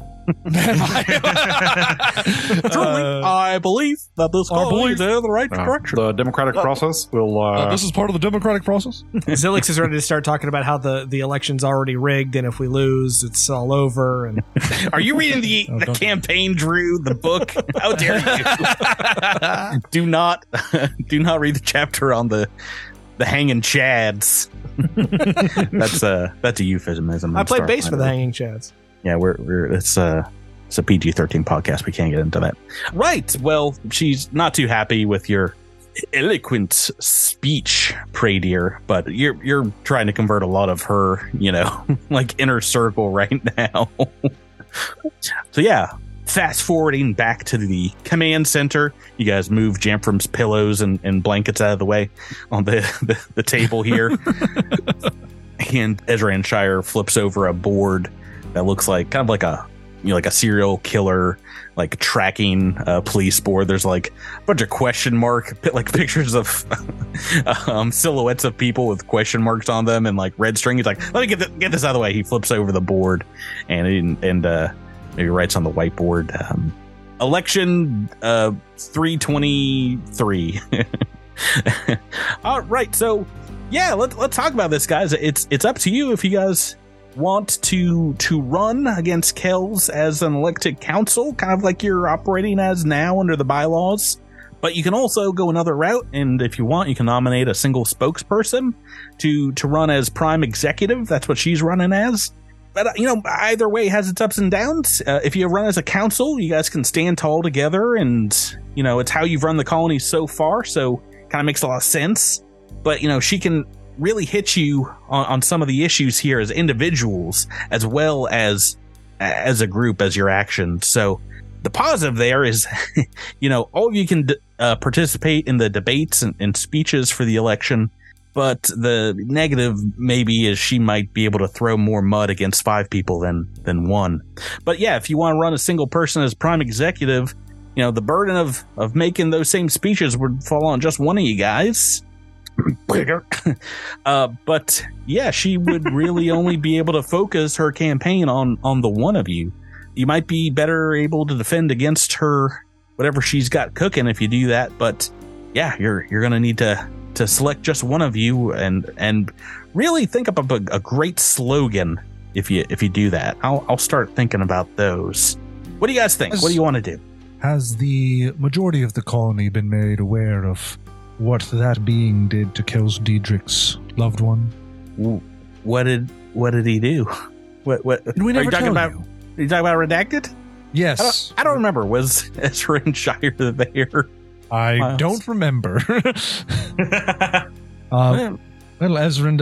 Truly, uh, I believe that this call is in the right uh, direction. The democratic uh, process will... Uh, uh, this is part of the democratic process? Zillix is ready to start talking about how the, the election's already rigged, and if we lose, it's all over. And are you reading the, oh, the campaign, Drew, the book? How dare you? do not do not read the chapter on the the hanging chads. That's a, that's a euphemism. I played bass for the hanging chads. Yeah, we're, we're it's a it's a P G thirteen podcast. We can't get into that. Right. Well, she's not too happy with your eloquent speech, Praetier, but you're you're trying to convert a lot of her, you know, like inner circle right now. So yeah, fast forwarding back to the command center, you guys move Jamfram's pillows and, and blankets out of the way on the the, the table here, and Ezran Shire flips over a board that looks like kind of like a you know, like a serial killer, like tracking uh, police board. There's like a bunch of question mark, like pictures of um, silhouettes of people with question marks on them and like red string. He's like, let me get th- get this out of the way. He flips over the board and he, and uh, he writes on the whiteboard, um, election uh, three twenty-three. All right, so yeah, let's let's talk about this, guys. It's it's up to you if you guys want to to run against Kells as an elected council, kind of like you're operating as now under the bylaws. But you can also go another route, and if you want, you can nominate a single spokesperson to to run as prime executive. That's what she's running as. But, you know, either way has its ups and downs. Uh, if you run as a council, you guys can stand tall together, and, you know, it's how you've run the colony so far, so kind of makes a lot of sense. But, you know, she can really hit you on, on some of the issues here as individuals, as well as as a group, as your actions. So the positive there is, you know, all of you can d- uh, participate in the debates and, and speeches for the election. But the negative maybe is she might be able to throw more mud against five people than than one. But yeah, if you want to run a single person as prime executive, you know, the burden of, of making those same speeches would fall on just one of you guys. uh, but yeah, she would really only be able to focus her campaign on, on the one of you. You might be better able to defend against her, whatever she's got cooking, if you do that. But yeah, you're you're going to need to... to select just one of you and and really think up a, a great slogan if you if you do that. I'll, I'll start thinking about those. What do you guys think? Has, what do you want to do? Has the majority of the colony been made aware of what that being did to Kells Diedrich's loved one? What did what did he do? What what did we never are you talking about? You? Are you talking about Redacted? Yes. I don't, I don't remember. Was Ezran Shire there? I Miles. don't remember. uh, well, Ezrin,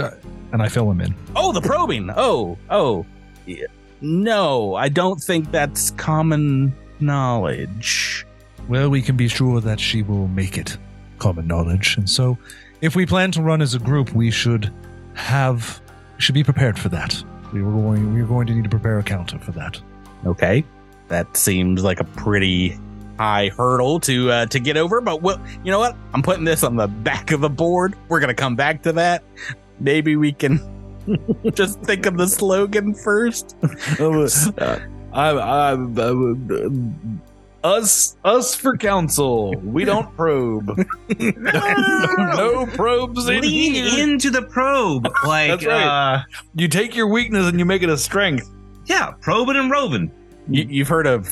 and I fill him in. Oh, the probing. Oh, oh. Yeah. No, I don't think that's common knowledge. Well, we can be sure that she will make it common knowledge. And so if we plan to run as a group, we should have, should be prepared for that. We were going, we were going to need to prepare a counter for that. Okay. That seems like a pretty... high hurdle to uh, to get over, but we'll, you know what? I'm putting this on the back of the board. We're gonna come back to that. Maybe we can just think of the slogan first. uh, I'm, I'm, I'm, uh, us us for council. We don't probe. no, no, no, no. no probes. In Lean here. into the probe. Like That's right. uh, you take your weakness and you make it a strength. Yeah, probing and roving. You, you've heard of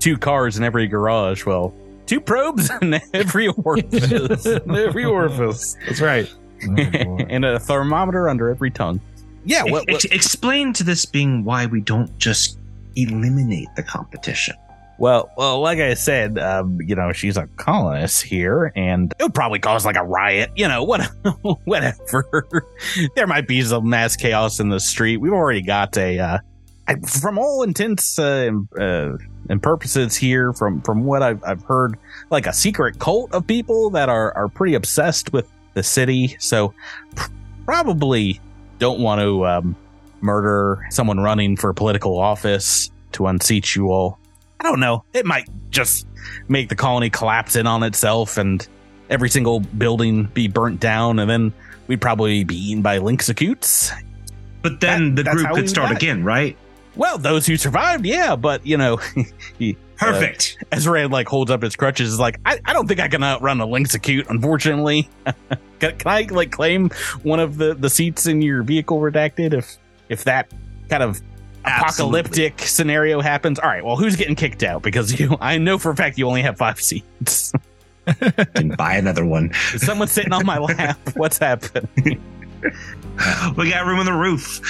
two cars in every garage. Well, two probes in every orifice. in every orifice. That's right. Oh, and a thermometer under every tongue. Yeah. What, what? Explain to this being why we don't just eliminate the competition. Well, well, like I said, um, you know, she's a colonist here, and it would probably cause like a riot. You know, what, whatever. There might be some mass chaos in the street. We've already got a, uh, from all intents uh, uh, and purposes here, from, from what I've I've heard, like a secret cult of people that are, are pretty obsessed with the city. So pr- probably don't want to um, murder someone running for political office to unseat you all. I don't know. It might just make the colony collapse in on itself and every single building be burnt down. And then we'd probably be eaten by lynxicutes. But then that, the group could start again, right? Well, those who survived, yeah, but, you know... he, Perfect. Uh, Ezran, like, holds up his crutches, is like, I, I don't think I can outrun a lynxicute, unfortunately. can, can I, like, claim one of the, the seats in your vehicle, Redacted, if if that kind of Absolutely. apocalyptic scenario happens? All right, well, who's getting kicked out? Because you, I know for a fact you only have five seats. Didn't buy another one. Is someone sitting on my lap? What's happening? We got room on the roof.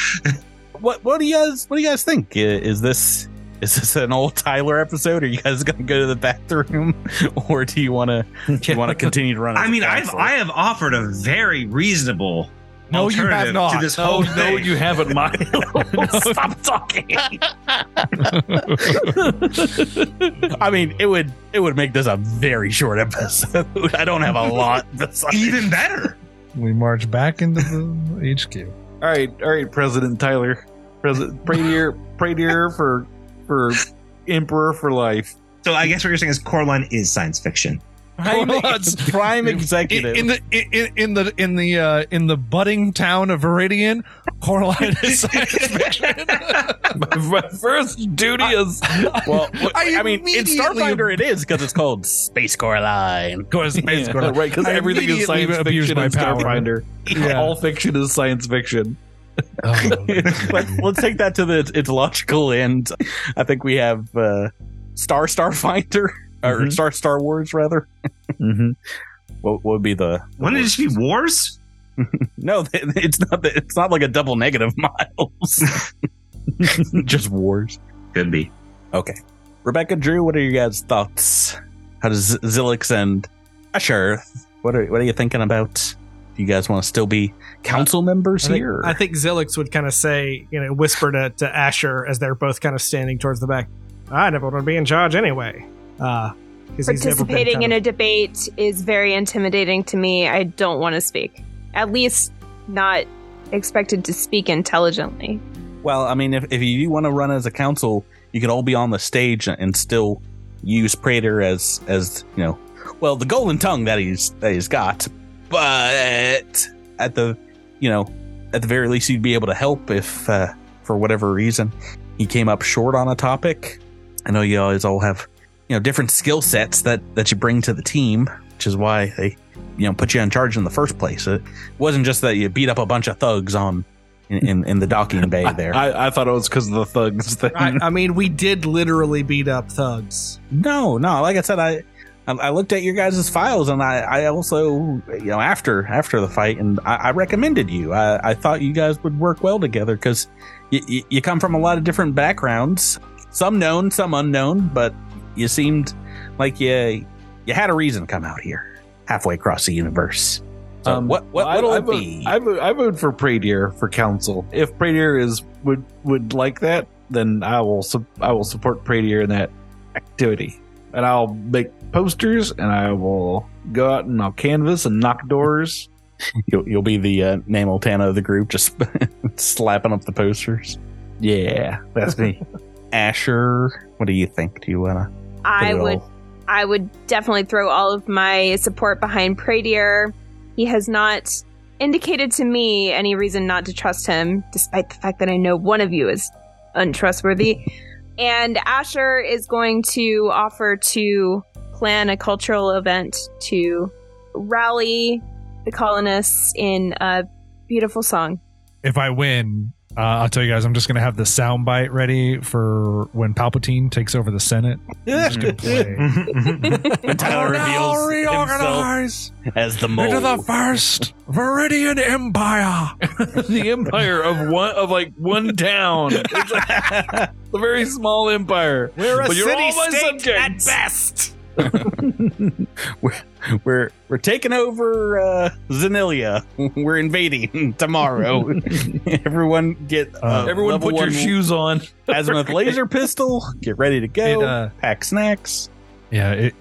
What what do you guys what do you guys think? Is this is this an old Tyler episode? Are you guys gonna go to the bathroom, or do you want to do you want to continue to run? I mean, I've I have offered a very reasonable no, alternative you have not. to this no, whole thing. No, you haven't, Milo. Stop talking. I mean, it would it would make this a very short episode. I don't have a lot. Even better. We march back into the H Q. All right, all right, President Tyler. President Praetier, Praetier for for emperor for life. So I guess what you're saying is Coraline is science fiction. Coraline's prime executive in the in, in the in the uh, in the budding town of Viridian. Coraline is science fiction. My first duty is I, well. I, I mean, in Starfinder it is because it's called Space Coraline. Of course, Space yeah. Coraline, right? Because everything is science fiction in Starfinder. Yeah. All fiction is science fiction. Oh, but let's take that to the its logical end. I think we have uh, Star Starfinder. Or mm-hmm. Star Star Wars, rather. Mm-hmm. What, what would be the? the Wouldn't it just be Wars? No, it's not. The, it's not like a double negative, Miles. Just Wars. Could be. Okay. Rebecca, Drew, what are your guys' thoughts? How does Zillix and Asher? What are What are you thinking about? Do you guys want to still be council members I think, here? I think Zillix would kind of say, you know, whisper to, to Asher as they're both kind of standing towards the back. I never want to be in charge anyway. Uh, participating in of- a debate is very intimidating to me. I don't want to speak. At least not expected to speak intelligently. Well, I mean, if, if you want to run as a council, you can all be on the stage and still use Praetier as, as you know, well, the golden tongue that he's that he's got. But at the, you know, at the very least, you'd be able to help if, uh, for whatever reason, he came up short on a topic. I know you always all have. You know, different skill sets that, that you bring to the team, which is why they, you know, put you in charge in the first place. It wasn't just that you beat up a bunch of thugs on in, in, in the docking bay there. I, I, I thought it was because of the thugs thing. I, I mean, we did literally beat up thugs. No, no. Like I said, I I looked at your guys' files, and I, I also, you know, after after the fight, and I, I recommended you. I, I thought you guys would work well together because y- y- you come from a lot of different backgrounds, some known, some unknown, but you seemed like you you had a reason to come out here halfway across the universe. So um, what what will it be? I vote, I vote for Praetier for council. If Praetier is would would like that, then I will su- I will support Praetier in that activity, and I'll make posters, and I will go out and I'll canvas and knock doors. You'll, you'll be the uh, Namil Tana of the group, just slapping up the posters. Yeah, that's me. Asher, what do you think? Do you wanna? I would I would definitely throw all of my support behind Praetier. He has not indicated to me any reason not to trust him, despite the fact that I know one of you is untrustworthy. And Asher is going to offer to plan a cultural event to rally the colonists in a beautiful song. If I win, Uh, I'll tell you guys, I'm just going to have the soundbite ready for when Palpatine takes over the Senate. I'm just going to play. And Tyler reveals reorganize himself as the mole. Into the first Viridian Empire. The empire of one of like one town. It's a, a very small empire. We're a city-state at best. we're, we're we're taking over uh, Zanilia. We're invading tomorrow. Everyone get uh, everyone put your shoes on. Azimuth laser pistol. Get ready to go. It, uh, pack snacks. Yeah, it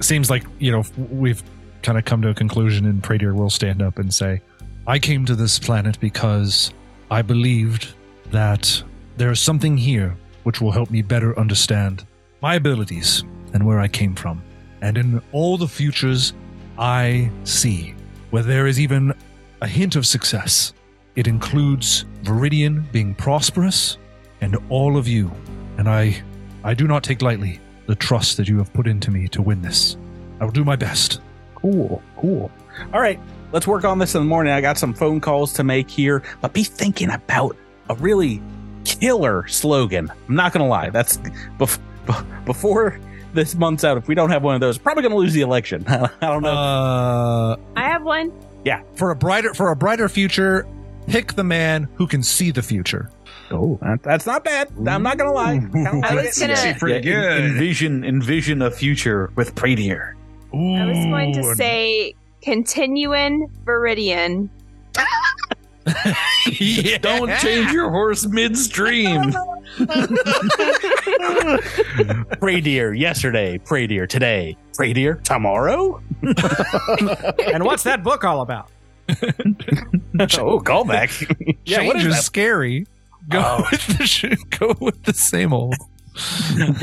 seems like you know we've kind of come to a conclusion, and Praetier will stand up and say, "I came to this planet because I believed that there is something here which will help me better understand my abilities." And where I came from. And in all the futures I see, where there is even a hint of success, it includes Viridian being prosperous and all of you. And I I do not take lightly the trust that you have put into me to win this. I will do my best. Cool, cool. All right, let's work on this in the morning. I got some phone calls to make here, but be thinking about a really killer slogan. I'm not going to lie. That's bef- bef- before... This month's out. If we don't have one of those, probably going to lose the election. I don't know. Uh, I have one. Yeah, for a brighter for a brighter future, pick the man who can see the future. Oh, that, that's not bad. I'm not going to lie. I was going to pretty yeah, good. envision envision a future with Praetier. I was going to say continuing Viridian. Yeah. Don't change your horse midstream. Praetier yesterday, Praetier today, Praetier tomorrow. And what's that book all about? Oh, callback. Yeah, change what is, is scary. Go, oh. with the, go with the same old.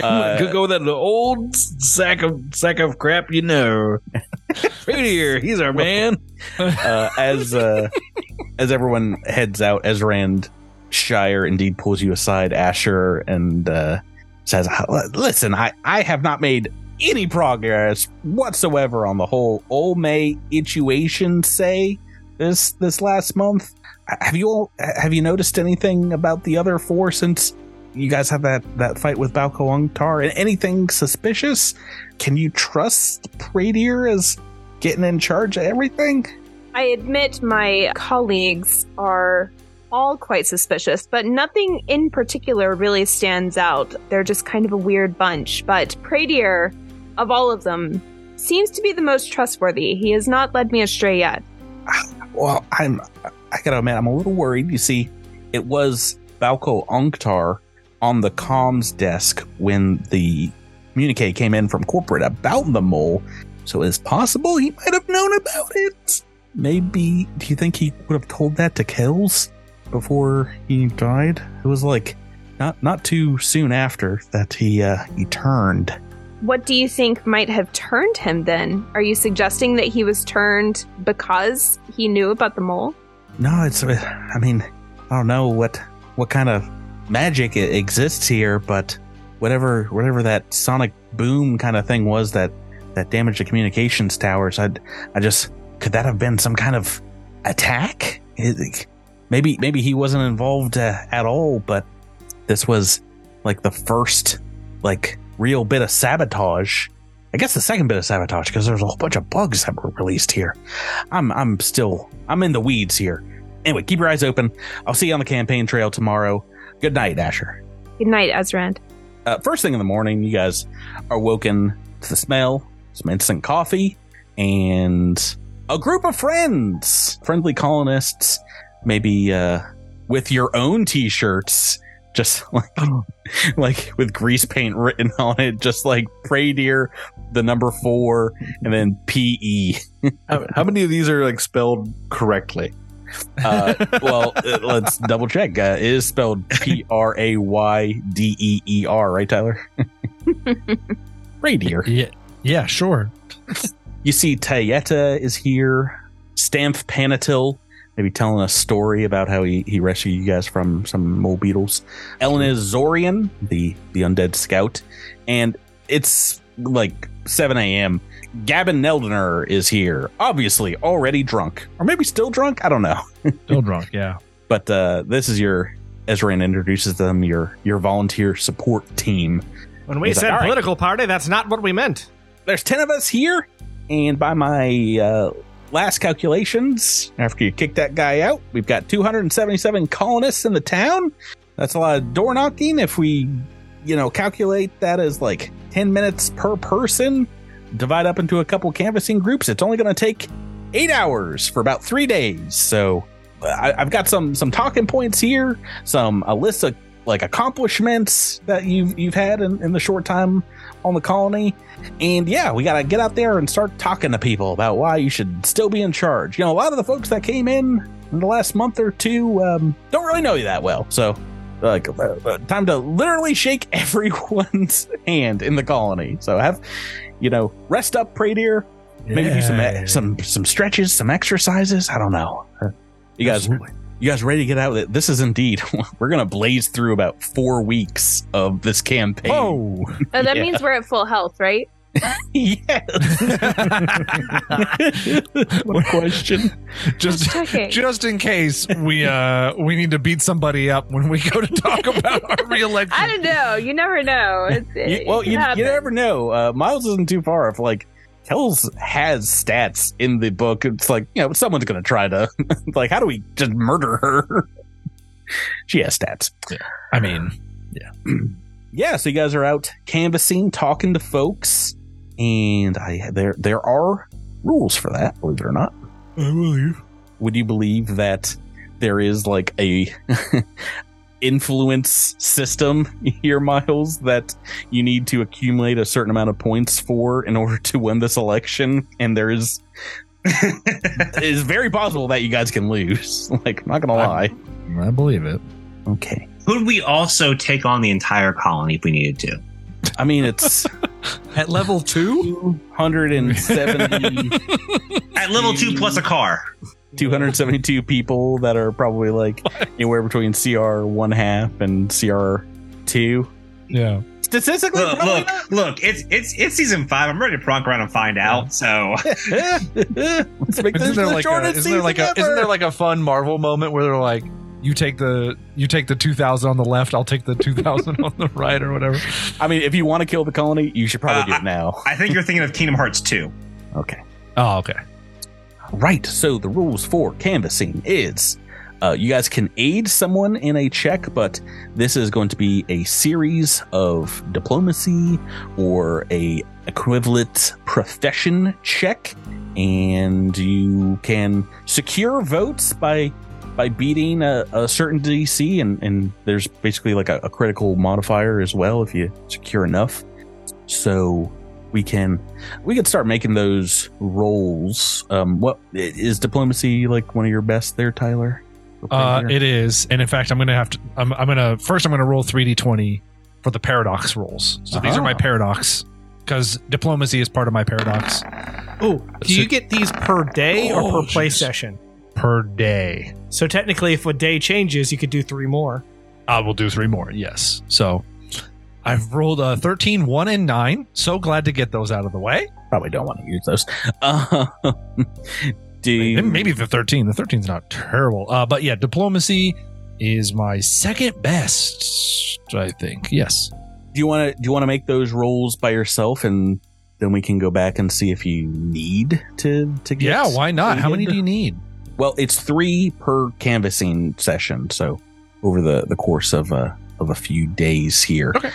Uh, Go with that old sack of sack of crap, you know. Praetier, he's our man. Uh, as uh, as everyone heads out, Ezran Shire indeed pulls you aside, Asher, and uh, says, "Listen, I, I have not made any progress whatsoever on the whole Olmay situation. Say this this last month. Have you all have you noticed anything about the other four since?" You guys have that, that fight with Balco Unktar and anything suspicious? Can you trust Praetier as getting in charge of everything? I admit my colleagues are all quite suspicious, but nothing in particular really stands out. They're just kind of a weird bunch. But Praetier, of all of them, seems to be the most trustworthy. He has not led me astray yet. Well, I'm, I gotta admit, I'm a little worried. You see, it was Balco Unktar on the comms desk when the communique came in from corporate about the mole, so it's possible he might have known about it. Maybe, do you think he would have told that to Kells before he died? It was like not not too soon after that he uh, he turned. What do you think might have turned him then? Are you suggesting that he was turned because he knew about the mole? No, it's, I mean, I don't know what what kind of magic exists here, but whatever whatever that sonic boom kind of thing was that, that damaged the communications towers, I'd, I just, could that have been some kind of attack? It, maybe maybe he wasn't involved uh, at all, but this was like the first like real bit of sabotage. I guess the second bit of sabotage, because there's a whole bunch of bugs that were released here. I'm I'm still, I'm in the weeds here. Anyway, keep your eyes open. I'll see you on the campaign trail tomorrow. Good night, Asher. Good night, Ezran. Uh, first thing in the morning, you guys are woken to the smell, some instant coffee, and a group of friends. Friendly colonists, maybe uh, with your own t-shirts, just like, oh. like with grease paint written on it, just like Praetier, the number four, and then P E. how, how many of these are like spelled correctly? uh, well, let's double check. Uh, it is spelled P R A Y D E E R, right, Tyler? Praetier. Yeah, yeah, sure. You see Tejada is here. Stamp Panatil, maybe telling a story about how he, he rescued you guys from some mole beetles. Elena Zorian, the, the undead scout. And it's like seven a.m. Gavin Neldener is here, obviously already drunk, or maybe still drunk. I don't know. Still drunk, yeah. But uh, this is your, Ezran introduces them, your your volunteer support team. When we He's said like, political right. party, that's not what we meant. There's ten of us here, and by my uh, last calculations, after you kick that guy out, we've got two hundred seventy-seven colonists in the town. That's a lot of door knocking. If we, you know, calculate that as like ten minutes per person, divide up into a couple canvassing groups, it's only going to take eight hours for about three days. So I, I've got some some talking points here, some a list of like accomplishments that you've you've had in, in the short time on the colony, and yeah, we got to get out there and start talking to people about why you should still be in charge. You know, a lot of the folks that came in in the last month or two um, don't really know you that well, so like uh, time to literally shake everyone's hand in the colony. So have. You know, rest up, Praetier. Maybe yeah. do some some some stretches, some exercises. I don't know. You guys, you guys ready to get out of it? This is indeed. We're gonna blaze through about four weeks of this campaign. Oh, oh that yeah. means we're at full health, right? Yes. What question? Just, okay. just in case we uh we need to beat somebody up when we go to talk about our reelection. I don't know. You never know. It's, it, well, it you, you never know. Uh, Miles isn't too far. If like Kells has stats in the book, it's like you know someone's gonna try to like how do we just murder her? She has stats. Yeah. I mean, yeah, yeah. So you guys are out canvassing, talking to folks. And I, there there are rules for that, believe it or not. I believe. Would you believe that there is like a influence system here, Miles, that you need to accumulate a certain amount of points for in order to win this election? And there is it is very possible that you guys can lose. Like, I'm not going to lie. I, I believe it. Okay. Could we also take on the entire colony if we needed to? I mean, it's at level two, two hundred seventy. At level two plus a car. two hundred seventy-two people that are probably like anywhere between C R one half and C R two. Yeah. Statistically, look, look, look, it's it's it's season five. I'm ready to pronk around and find yeah. out. So, let's make this the shortest season ever. Isn't there like a fun Marvel moment where they're like, you take the you take the two thousand on the left, I'll take the two thousand on the right, or whatever. I mean, if you want to kill the colony, you should probably uh, do I, it now. I think you're thinking of Kingdom Hearts two. Okay. Oh, okay. Right. So the rules for canvassing is. Uh, you guys can aid someone in a check, but this is going to be a series of diplomacy or a equivalent profession check, and you can secure votes by by beating a, a certain D C, and, and there's basically like a, a critical modifier as well if you secure enough. So we can we can start making those rolls. Um, what is diplomacy like? One of your best there, Tyler? Uh, it is, and in fact, I'm gonna have to. I'm, I'm gonna first. I'm gonna roll three d twenty for the paradox rolls. So uh-huh. These are my paradox, because diplomacy is part of my paradox. Oh, do so, you get these per day oh, or per play geez. session? Per day. So technically, if a day changes, you could do three more. I will do three more. Yes. So I've rolled a thirteen, one, and nine. So glad to get those out of the way. Probably don't want to use those. Uh, Do Maybe the thirteen. The thirteen's not terrible. Uh, but yeah, diplomacy is my second best, I think. Yes. Do you want to? Do you want to make those rolls by yourself, and then we can go back and see if you need to to get? Yeah, why not? Needed? How many do you need? Well, it's three per canvassing session, so over the, the course of a of a few days here. Okay.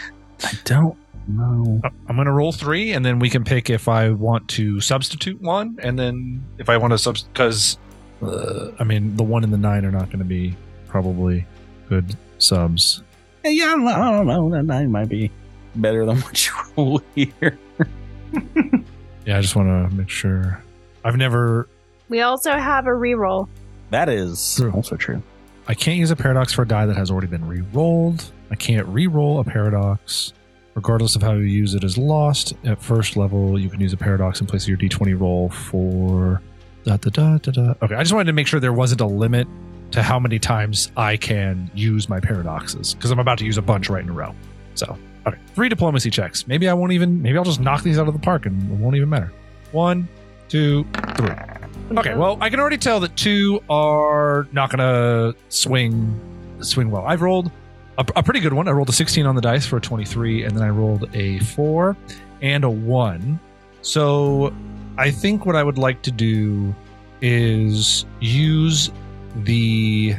I don't. No. I'm going to roll three, and then we can pick if I want to substitute one, and then if I want to substitute, because uh, I mean, the one and the nine are not going to be probably good subs. Yeah, I don't know. I don't know. That nine might be better than what you roll here. Yeah, I just want to make sure. I've never. We also have a reroll. That is true. Also true. I can't use a paradox for a die that has already been rerolled. I can't reroll a paradox. Regardless of how you use it is lost. At first level, you can use a paradox in place of your d twenty roll for da da da da da. Okay, I just wanted to make sure there wasn't a limit to how many times I can use my paradoxes, because I'm about to use a bunch right in a row. So, okay, three diplomacy checks. Maybe I won't even. Maybe I'll just knock these out of the park, and it won't even matter. One, two, three. Okay, well, I can already tell that two are not gonna swing swing well. I've rolled. A, a pretty good one. I rolled a sixteen on the dice for a twenty-three, and then I rolled a four and a one. So I think what I would like to do is use the...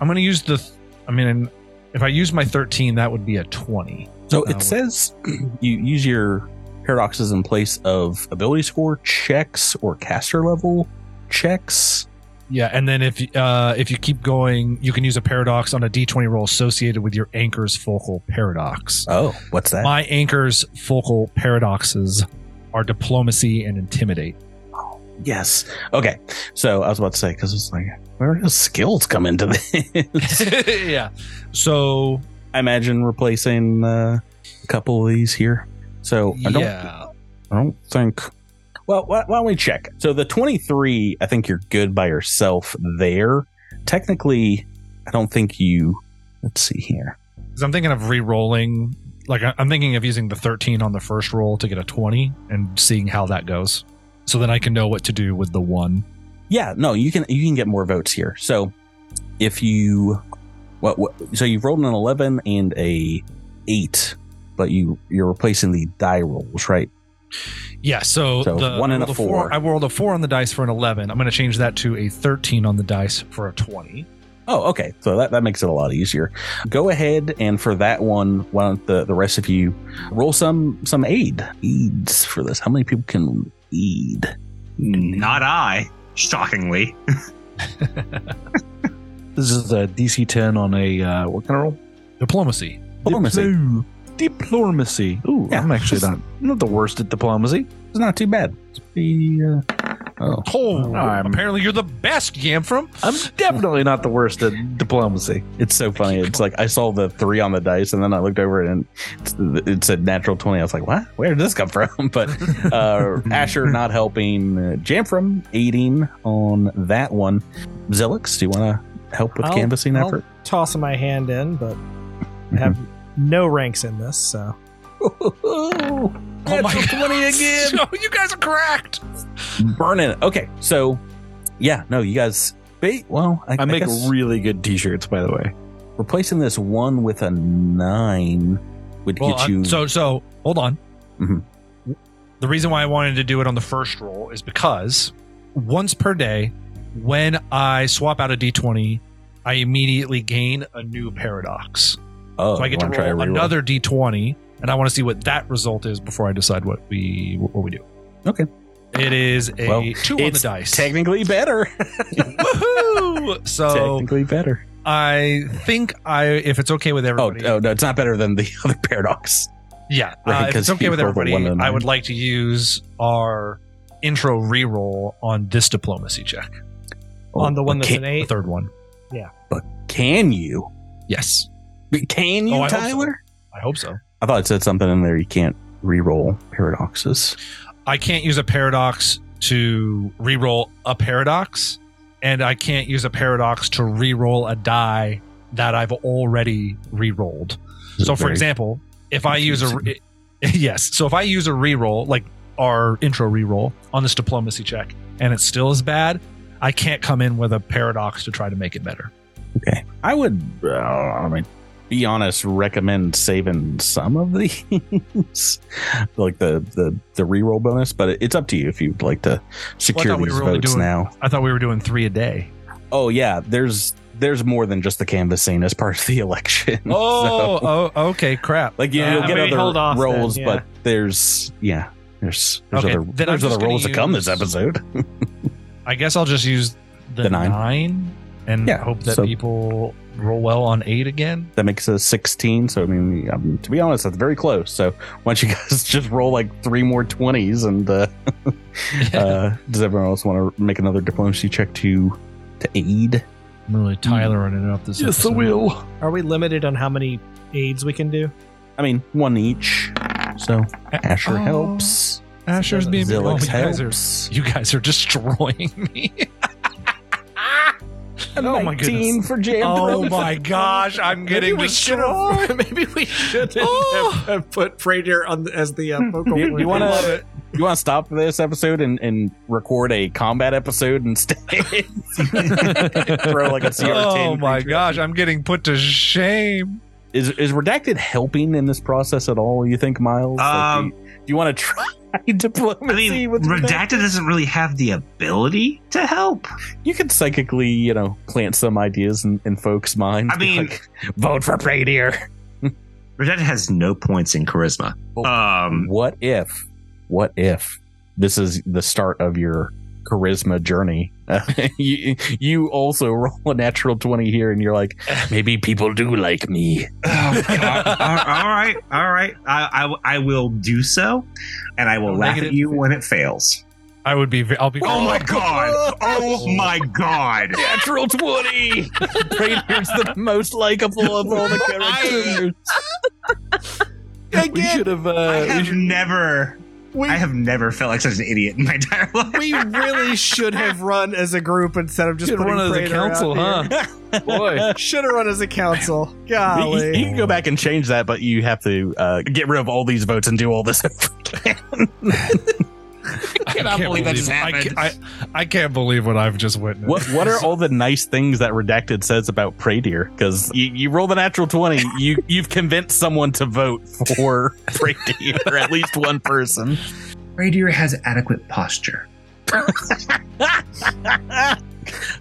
I'm going to use the... I mean, if I use my thirteen, that would be a twenty. So uh, it says you use your paradoxes in place of ability score checks or caster level checks. Yeah, and then if uh, if you keep going, you can use a paradox on a d twenty roll associated with your anchor's focal paradox. Oh, what's that? My anchor's focal paradoxes are diplomacy and intimidate. Oh, yes. Okay, so I was about to say, because it's like, where do skills come into this? Yeah. So I imagine replacing uh, a couple of these here. So I don't, yeah. I don't think... Well, why don't we check? So the twenty-three, I think you're good by yourself there. Technically, I don't think you... Let's see here. Because I'm thinking of re-rolling. Like, I'm thinking of using the thirteen on the first roll to get a twenty and seeing how that goes. So then I can know what to do with the one. Yeah, no, you can you can get more votes here. So if you... what, what So you've rolled an eleven and a eight, but you, you're replacing the die rolls, right? Yeah, so, so the one and a four. four. I rolled a four on the dice for an eleven. I'm going to change that to a thirteen on the dice for a twenty. Oh, okay. So that, that makes it a lot easier. Go ahead, and for that one, why don't the, the rest of you roll some some aid aids for this? How many people can aid? Not I, shockingly. This is a D C ten on a uh, what kind of roll? Diplomacy. Diplomacy. Diplo- Diplomacy. Ooh, yeah, I'm actually not, not the worst at diplomacy. It's not too bad. It's pretty, uh, Oh, oh I'm, apparently you're the best, Jamfram. I'm definitely not the worst at diplomacy. It's so funny. It's like I saw the three on the dice, and then I looked over it, and it said natural twenty. I was like, what? Where did this come from? But uh, Asher not helping, uh, Jamfram aiding on that one. Zillix, do you want to help with I'll, canvassing I'll effort? Toss my hand in, but I have mm-hmm. no ranks in this, so. Oh my twenty again. No, you guys are correct. Burning it. Okay, so yeah, no, you guys. Well, I, I make I really good T-shirts, by the way. Replacing this one with a nine would well, get you. Uh, so, so hold on. Mm-hmm. The reason why I wanted to do it on the first roll is because once per day, when I swap out a D twenty, I immediately gain a new paradox. Oh, so I get to roll to another D twenty. And I want to see what that result is before I decide what we what we do. Okay. It is a well, two on the dice. Technically better. Woohoo! So technically better. I think I, if it's okay with everybody. Oh, oh no, it's not better than the other paradox. Yeah, right, uh, if it's okay with everybody, I would like to use our intro reroll on this diplomacy check. Oh, on the one that's can, an eight, the third one. Yeah, but can you? Yes. Can you, oh, I Tyler? Hope so. I hope so. I thought it said something in there. You can't re-roll paradoxes. I can't use a paradox to re-roll a paradox, and I can't use a paradox to re-roll a die that I've already re-rolled. So, for example, if I use a re- yes, so if I use a re-roll like our intro re-roll on this diplomacy check, and it still is bad, I can't come in with a paradox to try to make it better. Okay, I would. Uh, I mean. Be honest, recommend saving some of these, like the, the, the reroll bonus, but it's up to you if you'd like to secure well, these we votes doing, now. I thought we were doing three a day. Oh, yeah. There's there's more than just the canvassing as part of the election. Oh, so, oh okay. Crap. Like, you, uh, you'll get I mean, other rolls, then, yeah. but there's, yeah, there's, there's okay, other, there's other rolls use, to come this episode. I guess I'll just use the, the nine. nine and yeah, hope that so, people... roll well on eight again. That makes a sixteen. So I mean, I mean, to be honest, that's very close. So why don't you guys just roll like three more twenties? And uh, yeah. uh, does everyone else want to make another diplomacy check to to aid? I'm really Tyler mm. it up this. Yes, episode. I will. Are we limited on how many aids we can do? I mean, one each. So A- Asher oh. helps. Asher's being Zillix helps. You guys, are, you guys are destroying me. Oh my goodness! For oh my gosh! I'm getting maybe destroyed. We maybe we shouldn't oh. have put Praetier on the, as the uh, focal point. You, you want to you want to stop this episode and, and record a combat episode instead? Throw like a C R ten. Oh my gosh! I'm getting put to shame. Is is Redacted helping in this process at all? You think, Miles? Um, like, do you, you want to try? I mean, with Redacted things. Doesn't really have the ability to help. You could psychically, you know, plant some ideas in, in folks' minds. I mean, like, vote for Praetier. Redacted has no points in charisma. Oh, um, what if, what if this is the start of your charisma journey? Uh, you, you also roll a natural twenty here, and you're like, maybe people do like me. Oh, God. all, all right, all right. I, I, I will do so, and I will I'll laugh at you when it fails. I would be. I'll be. Oh my God! Oh my God! Natural twenty. Praetier's the most likable of all the characters. I, we should have. Uh, I have we should, never. We, I have never felt like such an idiot in my entire life. We really should have run as a group instead of just should putting run as a council, huh? Boy, should have run as a council. Golly, you, you can go back and change that, but you have to uh, get rid of all these votes and do all this. I cannot I believe, believe that just happened. I, I, I can't believe what I've just witnessed. What, what are all the nice things that Redacted says about Praetier? Because you, you roll the natural twenty, you you've convinced someone to vote for Praetier, or at least one person. Praetier has adequate posture.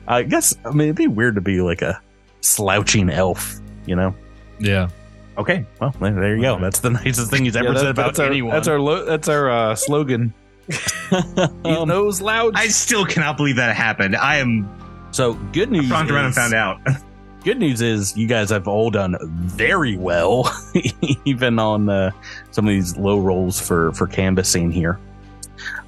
I guess. I mean, it'd be weird to be like a slouching elf, you know? Yeah. Okay. Well, there you go. That's the nicest thing he's ever yeah, that, said about that's anyone. Our, that's our lo- that's our uh, slogan. um, those loud. I still cannot believe that happened. I am so good news. Round around and found out. Good news is you guys have all done very well, even on uh, some of these low rolls for for canvassing here.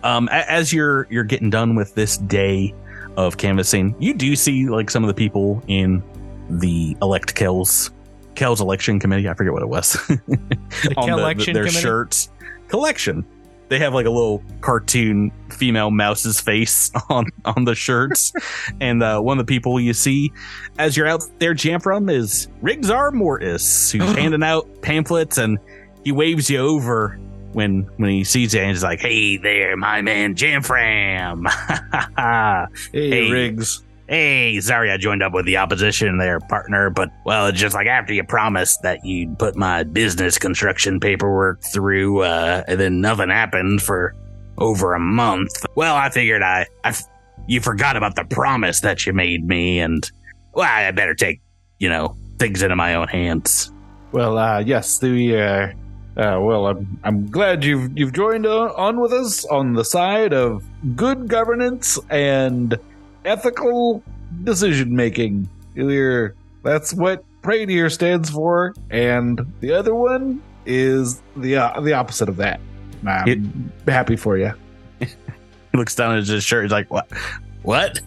Um, as you're you're getting done with this day of canvassing, you do see like some of the people in the elect Kells Kells election committee. I forget what it was. The on election the, the, their committee? Shirts collection. They have like a little cartoon female mouse's face on, on the shirts. And uh, one of the people you see as you're out there, Jamfram, is Rigsar Mortis, who's handing out pamphlets, and he waves you over when when he sees you and he's like, "Hey there, my man Jamfram." hey, hey, Riggs. Hey, sorry I joined up with the opposition there, partner, but, well, it's just like after you promised that you'd put my business construction paperwork through, uh, and then nothing happened for over a month. Well, I figured I, I f- you forgot about the promise that you made me, and, well, I better take, you know, things into my own hands. Well, uh, yes, the, uh, uh, well, I'm, I'm glad you've, you've joined on with us on the side of good governance and ethical decision making. That's what Praetier stands for, and the other one is the uh, the opposite of that. I'm it, happy for you. He looks down at his shirt. He's like, "What? What?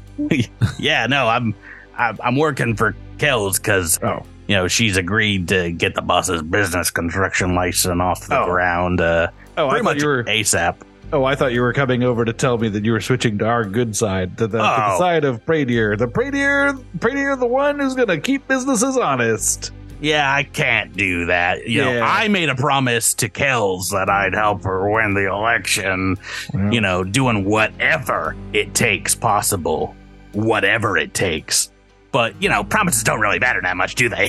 yeah, no, I'm I'm working for Kells because oh. you know she's agreed to get the boss's business construction license off the oh. ground. Uh, oh, pretty much were- ASAP." Oh, I thought you were coming over to tell me that you were switching to our good side, to the, oh. to the side of Praetier. The Praetier, Praetier, the one who's going to keep businesses honest. Yeah, I can't do that. You yeah. know, I made a promise to Kells that I'd help her win the election, yeah. you know, doing whatever it takes possible, whatever it takes. But, you know, promises don't really matter that much, do they?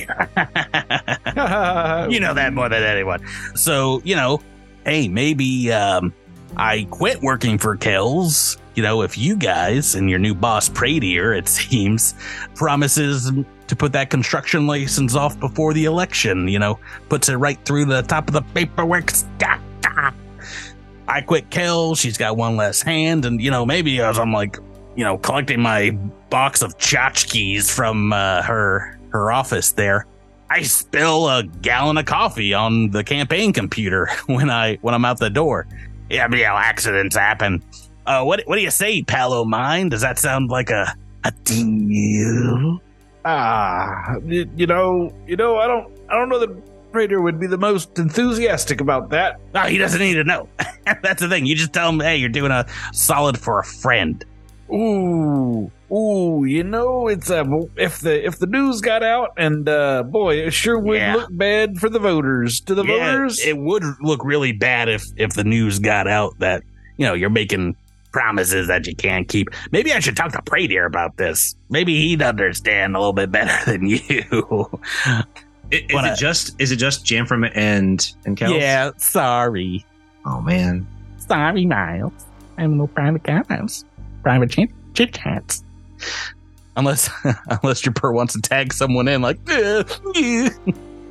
You know that more than anyone. So, you know, hey, maybe... um I quit working for Kells, you know, if you guys and your new boss, Praetier, it seems, promises to put that construction license off before the election, you know, puts it right through the top of the paperwork. I quit Kells, she's got one less hand, and, you know, maybe as I'm, like, you know, collecting my box of tchotchkes from uh, her her office there, I spill a gallon of coffee on the campaign computer when, I, when I'm out the door. Yeah, you know, accidents happen. Uh, what what do you say, pal o' mine? Does that sound like a a deal? Ah, you, you know, you know, I don't, I don't know that Praetier would be the most enthusiastic about that. No, he doesn't need to know. That's the thing. You just tell him, hey, you're doing a solid for a friend. Ooh, ooh, you know, it's uh, if the if the news got out, and uh, boy, it sure would yeah. look bad for the voters. To the yeah, voters, it would look really bad if if the news got out that you know you're making promises that you can't keep. Maybe I should talk to Praetier about this. Maybe he'd understand a little bit better than you. is, is it just is it just Jamfram and and Kells? Yeah, sorry. Oh man, sorry, Miles. I'm no private guys. Private chit ch- chats, unless unless your per wants to tag someone in, like, eh, eh.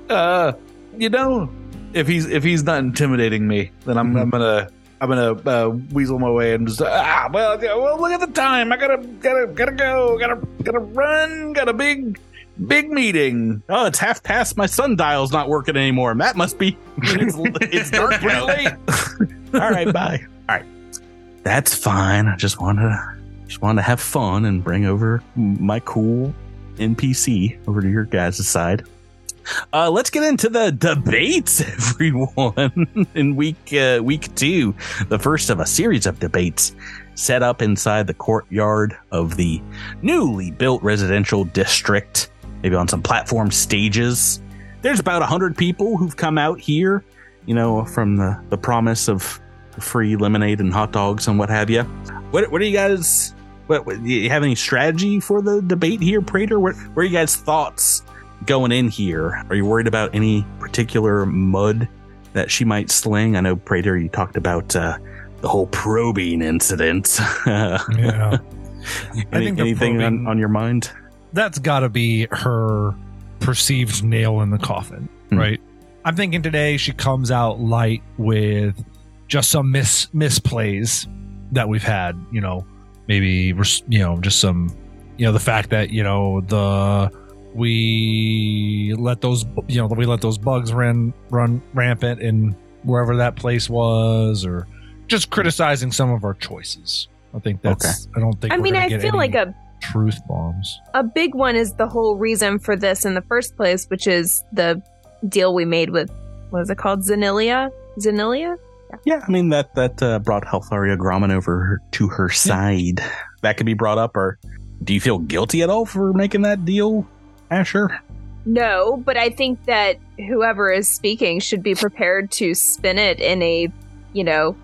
uh, you know, if he's if he's not intimidating me, then I'm mm-hmm. I'm gonna I'm gonna uh, weasel my way and just ah well well look at the time, I gotta gotta gotta go gotta gotta run got a big big meeting. Oh, it's half past. My sundial's not working anymore. That must be it's, it's dark pretty late. All right, bye. All right. That's fine. I just wanted to, just wanted to have fun and bring over my cool N P C over to your guys' side. Uh, let's get into the debates, everyone. In week uh, week two, the first of a series of debates set up inside the courtyard of the newly built residential district, maybe on some platform stages. There's about one hundred people who've come out here, you know, from the, the promise of free lemonade and hot dogs and what have you. What what do you guys? What, what do you have any strategy for the debate here, Praetier? What, what are you guys' thoughts going in here? Are you worried about any particular mud that she might sling? I know, Praetier, you talked about uh, the whole probing incident. yeah, Any, I think anything probing, on, on your mind? That's got to be her perceived nail in the coffin, mm-hmm. right? I'm thinking today she comes out light with just some mis misplays that we've had, you know, maybe, you know, just some, you know, the fact that, you know, the, we let those, you know, we let those bugs run, run rampant in wherever that place was, or, just criticizing some of our choices. I think that's. Okay. I don't think. I we're mean, I get feel like a truth bombs. A big one is the whole reason for this in the first place, which is the deal we made with what is it called, Zanilia? Zanilia? Yeah. yeah, I mean that that uh, brought Haltharia Grauman over to her side. Yeah. That could be brought up, or do you feel guilty at all for making that deal, Asher? No, but I think that whoever is speaking should be prepared to spin it in a, you know,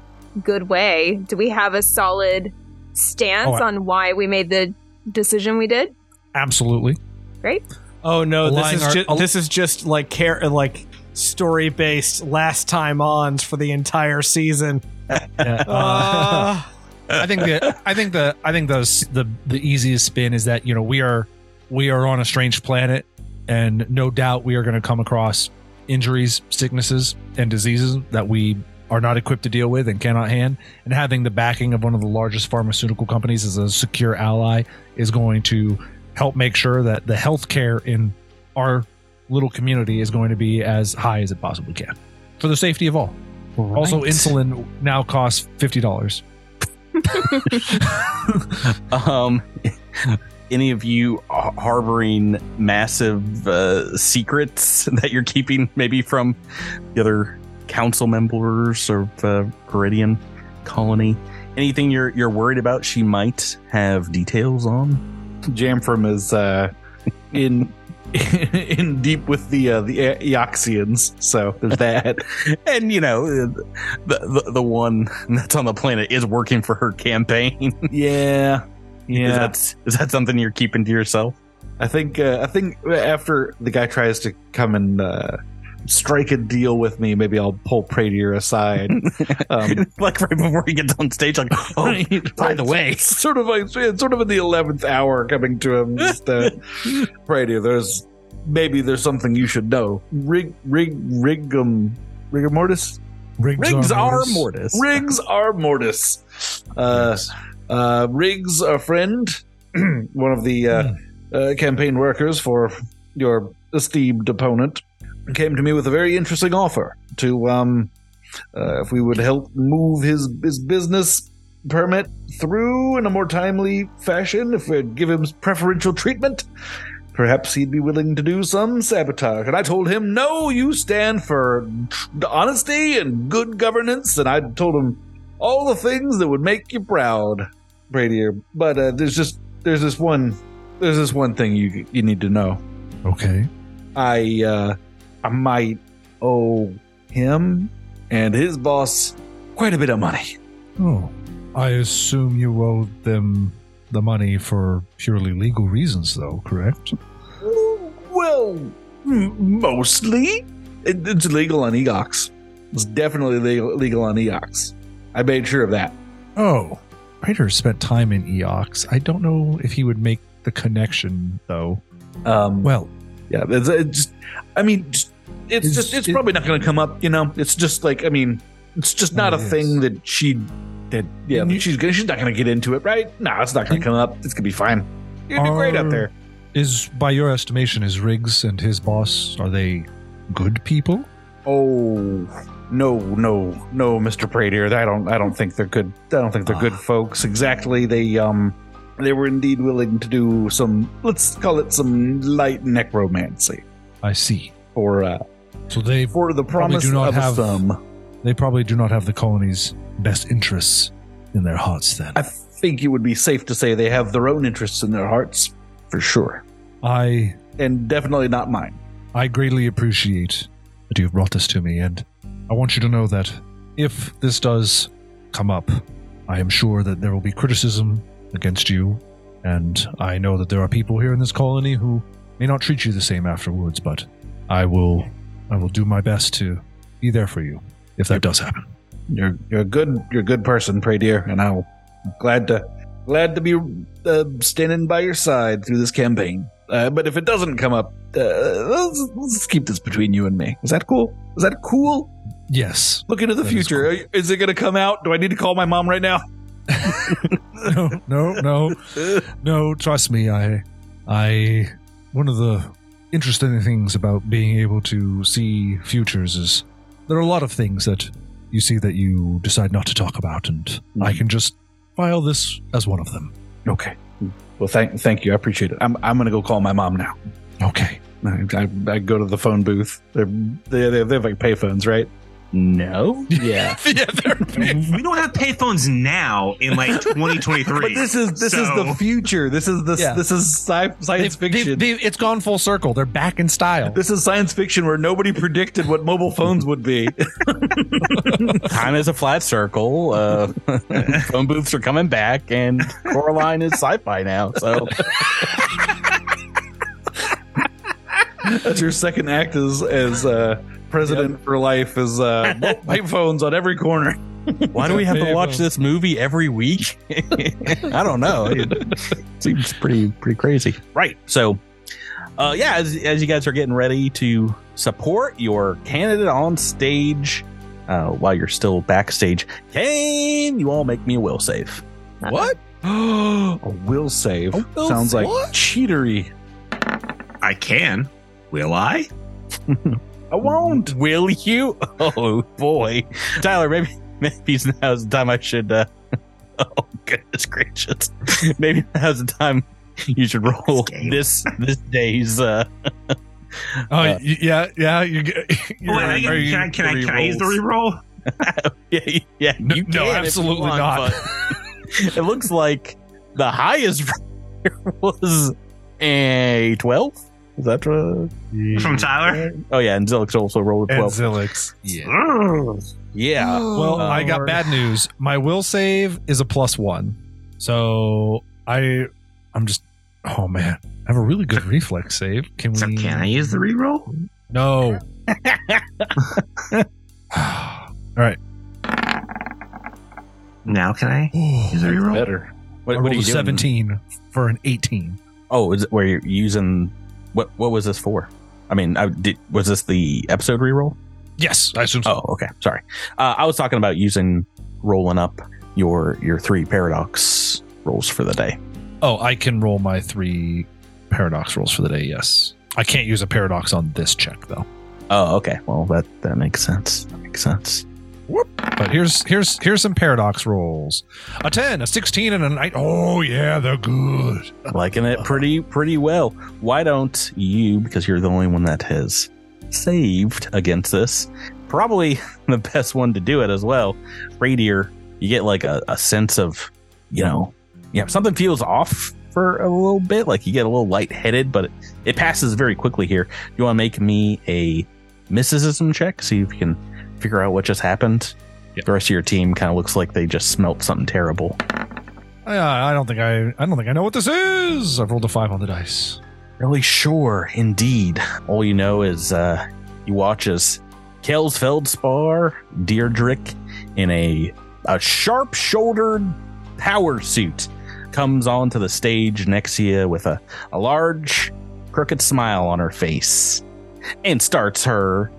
good way. Do we have a solid stance oh, on why we made the decision we did? Absolutely. Great. Oh no, this is, our, ju- al- this is just like care, like story-based last time ons for the entire season. Yeah. uh, I think the I think the I think those the the easiest spin is that, you know, we are we are on a strange planet. And no doubt we are going to come across injuries, sicknesses, and diseases that we are not equipped to deal with and cannot hand. And having the backing of one of the largest pharmaceutical companies as a secure ally is going to help make sure that the healthcare in our little community is going to be as high as it possibly can for the safety of all. Right. Also, insulin now costs fifty dollars. um... Any of you harboring massive uh, secrets that you're keeping maybe from the other council members of uh, Viridian Colony? Anything you're you're worried about she might have details on? Jamfram is uh, in in deep with the uh, the Eoxians, so there's that. And, you know, the, the the one that's on the planet is working for her campaign. Yeah. Yeah. Is that, is that something you're keeping to yourself? I think uh, I think after the guy tries to come and uh, strike a deal with me, maybe I'll pull Praetier aside. Um, like right before he gets on stage, like, oh, by the way. Sort of like, sort of in the eleventh hour coming to him. Just, uh, Praetier, there's, maybe there's something you should know. Rig, rig, rigum, rigor mortis? Rigsar Mortis. Rigsar Mortis. Uh, yes. Uh, Riggs, a friend, one of the uh, uh, campaign workers for your esteemed opponent, came to me with a very interesting offer to, um, uh, if we would help move his, his business permit through in a more timely fashion, if we'd give him preferential treatment, perhaps he'd be willing to do some sabotage. And I told him, no, you stand for honesty and good governance. And I told him all the things that would make you proud, Praetier. But uh, there's just there's this one there's this one thing you you need to know. Okay. I uh, I might owe him and his boss quite a bit of money. Oh, I assume you owed them the money for purely legal reasons, though, correct? Well, mostly it, it's legal on Eox. It's definitely legal, legal on Eox. I made sure of that. Oh, Praetier spent time in Eox. I don't know if he would make the connection, though. Um, well, yeah, it's, it's just, I mean, just, it's, it's just—it's it, probably not going to come up, you know. It's just like, I mean, it's just not it a is. thing that she that yeah you, she's she's not going to get into it, right? No, it's not going to come up. It's going to be fine. You're doing great up there. Is by your estimation, is Riggs and his boss, are they good people? Oh. No, no, no, Mister Praetier. I don't. I don't think they're good. I don't think they're uh, good folks. Exactly. They um, they were indeed willing to do some. Let's call it some light necromancy. I see. For uh, so they for the promise do not of have, some. They probably do not have the colony's best interests in their hearts. Then I think it would be safe to say they have their own interests in their hearts, for sure. I and definitely not mine. I greatly appreciate that you've brought this to me, and I want you to know that if this does come up, I am sure that there will be criticism against you, and I know that there are people here in this colony who may not treat you the same afterwards, but I will I will do my best to be there for you if that does happen. You're you're a good you're a good person, Praetier, and I'm glad to glad to be uh, standing by your side through this campaign. Uh, but if it doesn't come up, uh, let's, let's keep this between you and me. Is that cool? Is that cool? Yes. Look into the future. Is, cool. Is it going to come out? Do I need to call my mom right now? no, no, no, no. Trust me. I, I. One of the interesting things about being able to see futures is there are a lot of things that you see that you decide not to talk about, and mm-hmm. I can just file this as one of them. Okay. Well, thank thank you. I appreciate it. I'm I'm going to go call my mom now. Okay. I, I, I go to the phone booth. They're, they, they, they have like payphones, right? No. Yeah. yeah we don't have payphones now in like twenty twenty-three. But this is this so. is the future. This is the yeah. this is sci- science they've, fiction. They've, they've, it's gone full circle. They're back in style. This is science fiction where nobody predicted what mobile phones would be. Time is a flat circle. Uh, phone booths are coming back, and Coraline is sci-fi now. So. That's your second act as as uh, president yep. for life is uh, payphones on every corner. Why do we have to watch this movie every week? I don't know. It seems pretty pretty crazy, right? So, uh, yeah, as as you guys are getting ready to support your candidate on stage, uh, while you're still backstage, can you all make me a will save? What? A will save a will sounds like what? Cheatery. I can. Will I? I won't. Will you? Oh, boy. Tyler, maybe maybe now's the time I should... Uh, oh, goodness gracious. Maybe now's the time you should roll this this day's... Uh, oh, uh, yeah, yeah. You, oh, I, can you, I, can, I, can I use the reroll? yeah, yeah no, you can. No, absolutely want, not. It looks like the highest was a twelve. Is that right? Yeah. From Tyler? Oh, yeah. And Zillix also rolled a twelve. And Zillix. Yeah. yeah. Well, I got bad news. My will save is a plus one. So I, I'm just, oh, man. I have a really good reflex save. Can we? So can I use the reroll? No. All right. Now can I use the reroll? Better. What, I what rolled are you a doing? seventeen for an eighteen. Oh, is it where you're using... What what was this for? I mean, I, did, was this the episode reroll? Yes, I assume so. Oh, okay. Sorry. Uh, I was talking about using rolling up your your three paradox rolls for the day. Oh, I can roll my three paradox rolls for the day, yes. I can't use a paradox on this check, though. Oh, okay. Well, that, that makes sense. That makes sense. Whoop. But here's here's here's some paradox rolls: a ten, a sixteen, and a nine. Oh yeah, they're good. Liking it pretty pretty well. Why don't you? Because you're the only one that has saved against this. Probably the best one to do it as well. Praetier, you get like a, a sense of, you know, yeah, something feels off for a little bit. Like you get a little lightheaded, but it, it passes very quickly here. You want to make me a mysticism check? See if you can figure out what just happened. Yep. The rest of your team kind of looks like they just smelt something terrible. I, I don't think I. I don't think I know what this is. I've rolled a five on the dice. Really sure, indeed. All you know is uh, you watch as Kells Feldspar Deirdrick in a a sharp-shouldered power suit comes onto the stage next to you with a, a large crooked smile on her face and starts her.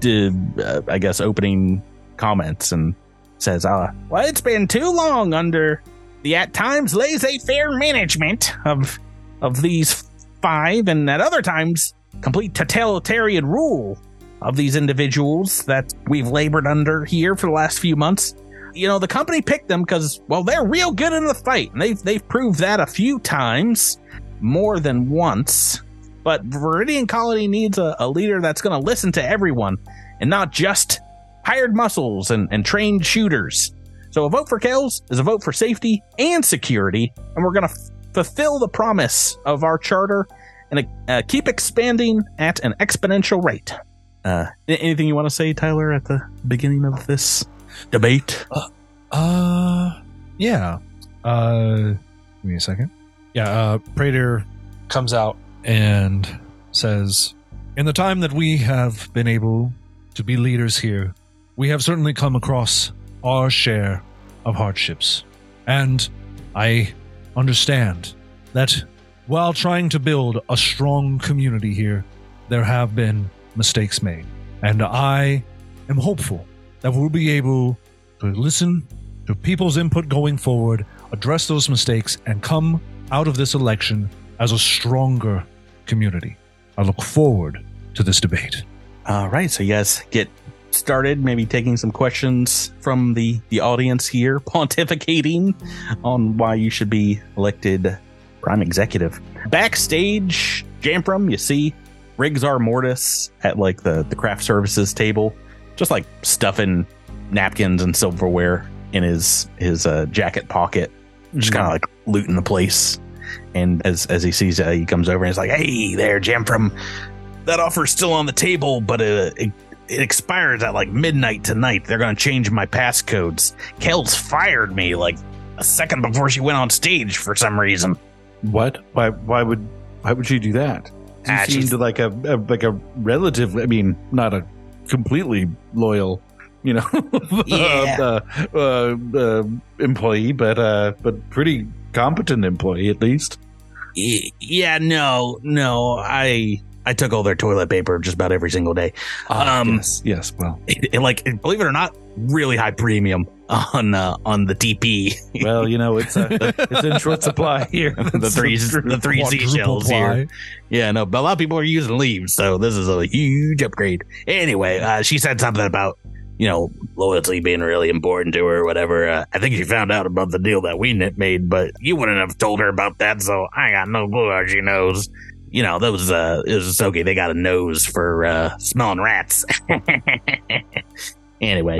Did, uh, I guess, opening comments and says, uh, well, it's been too long under the at times laissez-faire management of of these five and at other times complete totalitarian rule of these individuals that we've labored under here for the last few months. You know, the company picked them because, well, they're real good in the fight, and they've, they've proved that a few times, more than once. But Viridian Colony needs a, a leader that's going to listen to everyone and not just hired muscles and, and trained shooters. So a vote for Kells is a vote for safety and security, and we're going to f- fulfill the promise of our charter and uh, keep expanding at an exponential rate. Uh, anything you want to say, Tyler, at the beginning of this debate? Uh, uh yeah. Uh, give me a second. Yeah, uh, Praetier comes out and says, in the time that we have been able to be leaders here, we have certainly come across our share of hardships. And I understand that while trying to build a strong community here, there have been mistakes made. And I am hopeful that we'll be able to listen to people's input going forward, address those mistakes, and come out of this election as a stronger community. I look forward to this debate. All right, so you guys get started, maybe taking some questions from the, the audience here, pontificating on why you should be elected prime executive. Backstage, Jamfram, you see Rigsar Mortis at like the, the craft services table, just like stuffing napkins and silverware in his his uh, jacket pocket, just kind of like looting the place. And as as he sees uh, he comes over and is like, "Hey there, Jamfram. That offer's still on the table, but uh, it, it expires at like midnight tonight. They're going to change my passcodes. Kells fired me like a second before she went on stage for some reason." What? Why? Why would? Why would she do that? She ah, seemed like a, a like a relative. I mean, not a completely loyal, you know, yeah. uh, uh, uh, employee, but uh, but pretty competent employee at least. Yeah. No. No. I. I took all their toilet paper just about every single day. Uh, um, yes, yes, well. It, it, like, it, believe it or not, really high premium on uh, on the T P. Well, you know, it's uh, it's in short supply here. the three the three seashells here. Yeah, no, but a lot of people are using leaves, so this is a huge upgrade. Anyway, uh, she said something about, you know, loyalty being really important to her or whatever. Uh, I think she found out about the deal that we made, but you wouldn't have told her about that, so I got no clue how she knows. You know, those uh, it was okay. They got a nose for uh, smelling rats. anyway,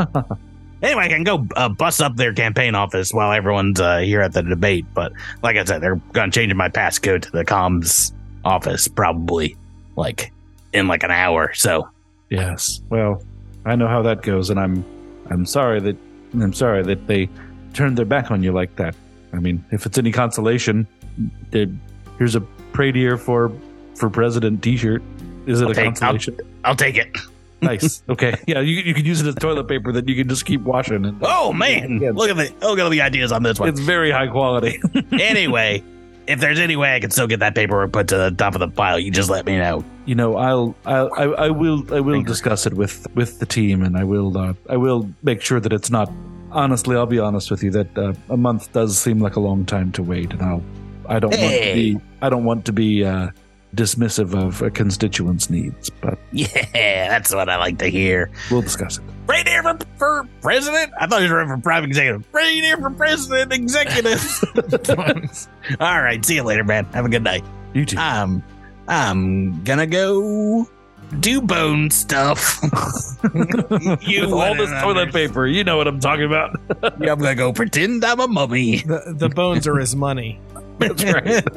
anyway, I can go uh, bust up their campaign office while everyone's uh, here at the debate. But like I said, they're gonna change my passcode to the comms office probably like in like an hour. So yes, well, I know how that goes, and I'm I'm sorry that I'm sorry that they turned their back on you like that. I mean, if it's any consolation, they, here's a Praetier for for president t-shirt. Is it I'll a take, consolation? I'll, I'll take it. Nice. Okay. Yeah, you you can use it as toilet paper that you can just keep washing. And, oh man, yeah. look at the look at the ideas on this one. It's very high quality. Anyway, if there's any way I can still get that paper put to the top of the pile, you just let me know. You know, I'll I'll I, I will I will Finger. discuss it with, with the team, and I will uh, I will make sure that it's not. Honestly, I'll be honest with you that uh, a month does seem like a long time to wait, and I'll. I don't hey. want to be. I don't want to be uh, dismissive of a constituent's needs, but yeah, that's what I like to hear. We'll discuss it. Praetier for, for president? I thought you were for prime executive. Praetier for president, executive. All right, see you later, man. Have a good night. You too. Um, I'm gonna go do bone stuff. you With all this toilet paper, you know what I'm talking about. Yeah, I'm gonna go pretend I'm a mummy. The, the bones are his money. That's right.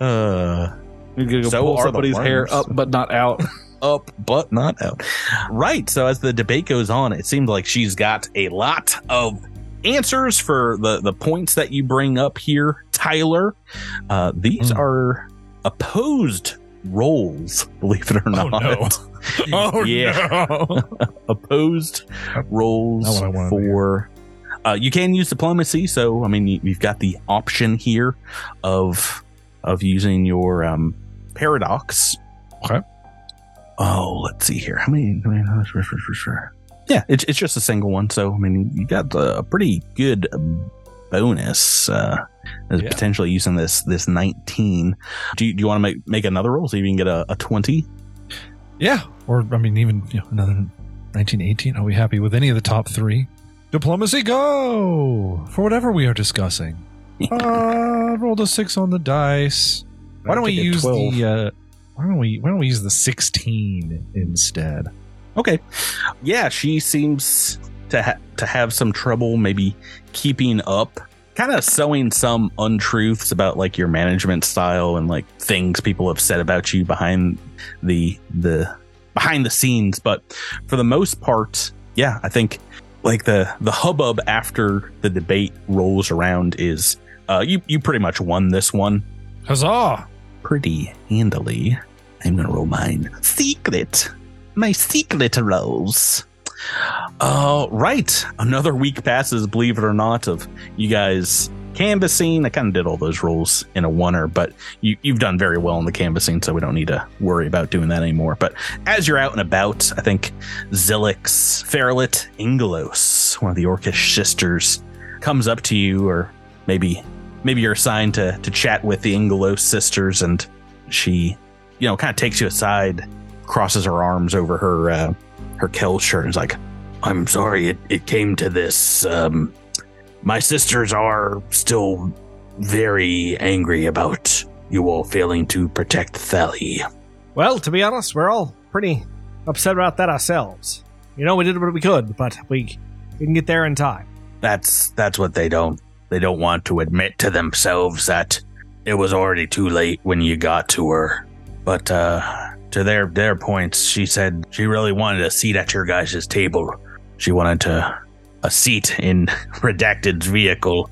uh, You're going to so pull somebody's hair up but not out. Up but not out. Right. So as the debate goes on, it seems like she's got a lot of answers for the, the points that you bring up here, Tyler. Uh, these mm. are opposed roles, believe it or not. Oh, no. oh, yeah. No. Opposed roles for... Uh, you can use diplomacy, so I mean you, you've got the option here of of using your um, paradox. Okay. Oh, let's see here. How many? How many for sure. Yeah, it's it's just a single one, so I mean you got a pretty good bonus uh, as yeah. potentially using this this nineteen. Do you, do you want to make make another roll so you can get a, a twenty? Yeah, or I mean even you know, another nineteen, eighteen. Are we happy with any of the top three? Diplomacy, go! For whatever we are discussing. Uh, rolled a six on the dice. Why don't we use twelve. the? Uh, why don't we? Why don't we use the sixteen instead? Okay. Yeah, she seems to ha- to have some trouble, maybe keeping up. Kind of sowing some untruths about like your management style and like things people have said about you behind the the behind the scenes. But for the most part, yeah, I think. Like the, the hubbub after the debate rolls around is uh, you you pretty much won this one. Huzzah! Pretty handily. I'm gonna roll mine. Secret. My secret rolls. Uh, right. Another week passes, believe it or not, of you guys canvassing. I kind of did all those rolls in a oneer, but you you've done very well in the canvassing, so we don't need to worry about doing that anymore. But as you're out and about, I think Zillix, Ferlet, Inglos, one of the Orcish sisters, comes up to you, or maybe maybe you're assigned to to chat with the Inglos sisters, and she, you know, kind of takes you aside, crosses her arms over her uh, her Kel shirt and is like, I'm sorry it, it came to this. Um, my sisters are still very angry about you all failing to protect Thali. Well, to be honest, we're all pretty upset about that ourselves. You know, we did what we could, but we didn't get there in time. That's that's what they don't they don't want to admit to themselves, that it was already too late when you got to her. But uh, to their their points, she said she really wanted a seat at your guys' table. She wanted to a seat in Redacted's vehicle.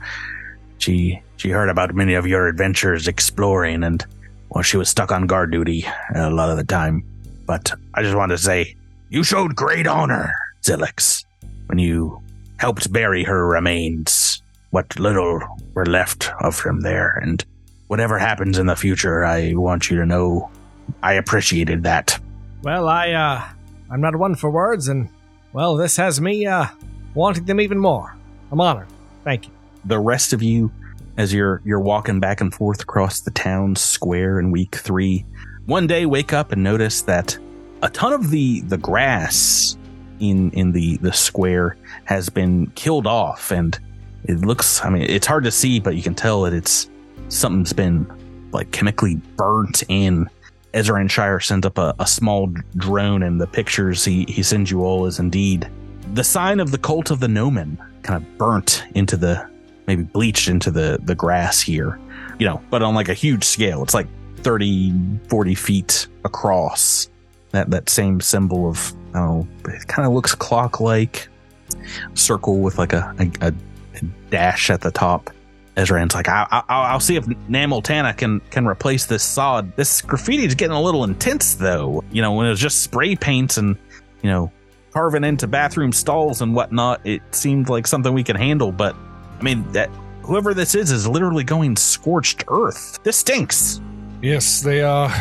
She she heard about many of your adventures exploring, and well, she was stuck on guard duty a lot of the time. But I just wanted to say, you showed great honor, Zillix, when you helped bury her remains, what little were left of them there. And whatever happens in the future, I want you to know I appreciated that. Well, I, uh, I'm not one for words, and, well, this has me, uh, wanting them even more. I'm honored. Thank you. The rest of you, as you're, you're walking back and forth across the town square in week three, one day wake up and notice that a ton of the, the grass in in the, the square has been killed off, and it looks, I mean, it's hard to see, but you can tell that it's, something's been like chemically burnt in. Ezran Shire sent up a, a small drone, and the pictures he, he sends you all is indeed the sign of the cult of the Gnomon, kind of burnt into the, maybe bleached into the, the grass here, you know, but on like a huge scale. It's like thirty, forty feet across. That that same symbol of, oh, it kind of looks clock-like, circle with like a, a, a dash at the top. Ezran's like, I, I, I'll see if Namil Tana can, can replace this sod. This graffiti is getting a little intense, though. You know, when it was just spray paints and, you know, carving into bathroom stalls and whatnot, it seemed like something we could handle. But, I mean, that whoever this is is literally going scorched earth. This stinks. Yes, they are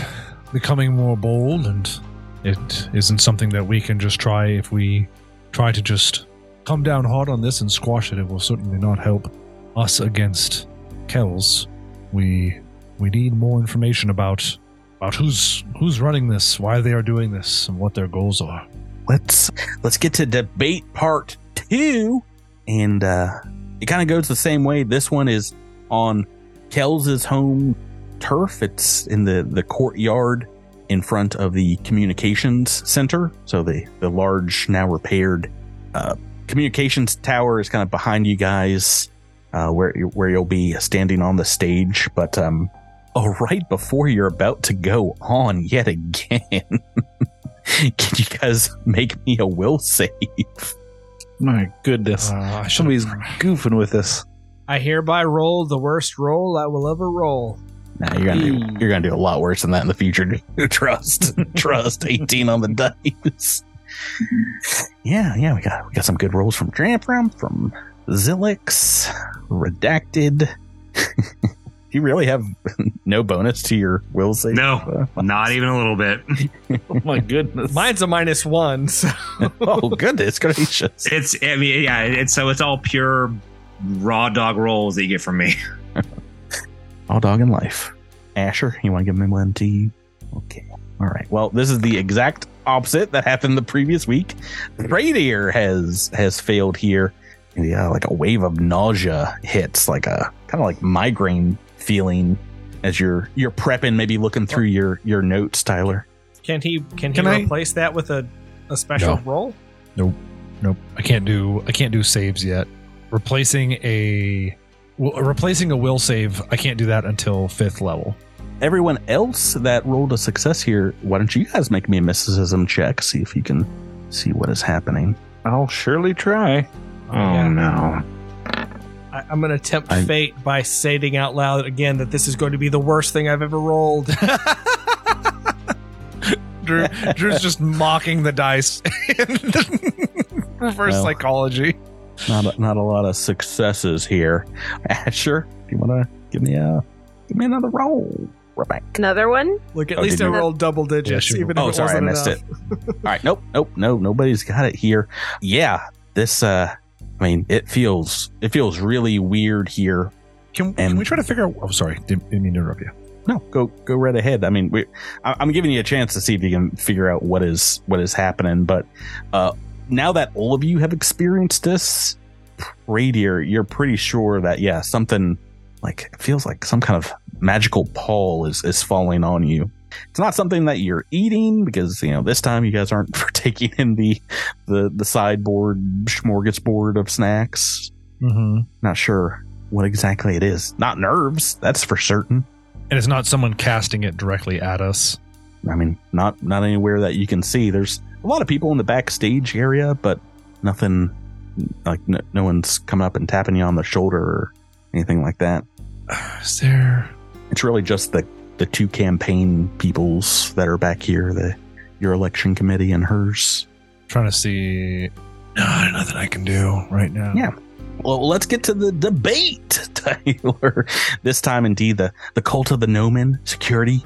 becoming more bold, and it isn't something that we can just try. If we try to just come down hard on this and squash it, it will certainly not help us against Kells. We we need more information about about who's who's running this, why they are doing this, and what their goals are. Let's let's get to debate part two, and uh, it kind of goes the same way. This one is on Kells' home turf. It's in the, the courtyard in front of the communications center. So the, the large, now repaired uh, communications tower is kind of behind you guys, uh, where, where you'll be standing on the stage. But um, oh, right before you're about to go on yet again, can you guys make me a will save? My goodness. Uh, Somebody's goofing with this. I hereby roll the worst roll I will ever roll. Nah, you're gonna do, you're gonna do a lot worse than that in the future. Trust, trust. eighteen on the dice. yeah, yeah, we got we got some good rolls from Jamfram, from Zillix, Redacted. You really have no bonus to your will save? No, uh, not even a little bit. Oh my goodness, mine's a minus one. So. Oh goodness gracious! It's I mean yeah, it's so it's all pure raw dog rolls that you get from me. All dog in life. Asher, you want to give him one to you? Okay. All right. Well, this is the exact opposite that happened the previous week. Praetier has has failed here. Yeah, like a wave of nausea hits, like a kind of like migraine feeling as you're you're prepping, maybe looking through your, your notes, Tyler. Can he can he can replace I? that with a, a special no. roll? Nope. Nope. I can't do I can't do saves yet. Replacing a Well, replacing a will save, I can't do that until fifth level. Everyone else that rolled a success here, why don't you guys make me a mysticism check? See if you can see what is happening. I'll surely try. Oh, yeah. no. I, I'm going to tempt I, fate by stating out loud again that this is going to be the worst thing I've ever rolled. Drew, Drew's just mocking the dice in reverse well. psychology. Not a, not a lot of successes here. Asher, do you want to give me a give me another roll? We're back. Another one? Look, at oh, least I rolled double digits. Yeah, even oh, if sorry, it wasn't I missed enough. it. All right, nope, nope, no, nobody's got it here. Yeah, this. Uh, I mean, it feels it feels really weird here. Can, and, can we try to figure out? Oh, sorry, didn't, didn't mean to interrupt you. No, go go right ahead. I mean, we, I, I'm giving you a chance to see if you can figure out what is what is happening. But uh, now that all of you have experienced this, Praetier, you're pretty sure that, yeah, something like it feels like some kind of magical pall is, is falling on you. It's not something that you're eating because, you know, this time you guys aren't partaking in the the, the sideboard smorgasbord of snacks. Mm-hmm. Not sure what exactly it is. Not nerves, that's for certain. And it's not someone casting it directly at us. I mean, not not anywhere that you can see. There's a lot of people in the backstage area, but nothing like no, no one's coming up and tapping you on the shoulder or anything like that. Is there? It's really just the the two campaign peoples that are back here, the your election committee and hers. Trying to see. No, nothing I can do right now. Yeah. Well, let's get to the debate, Tyler. This time, indeed, the, the cult of the Gnomon security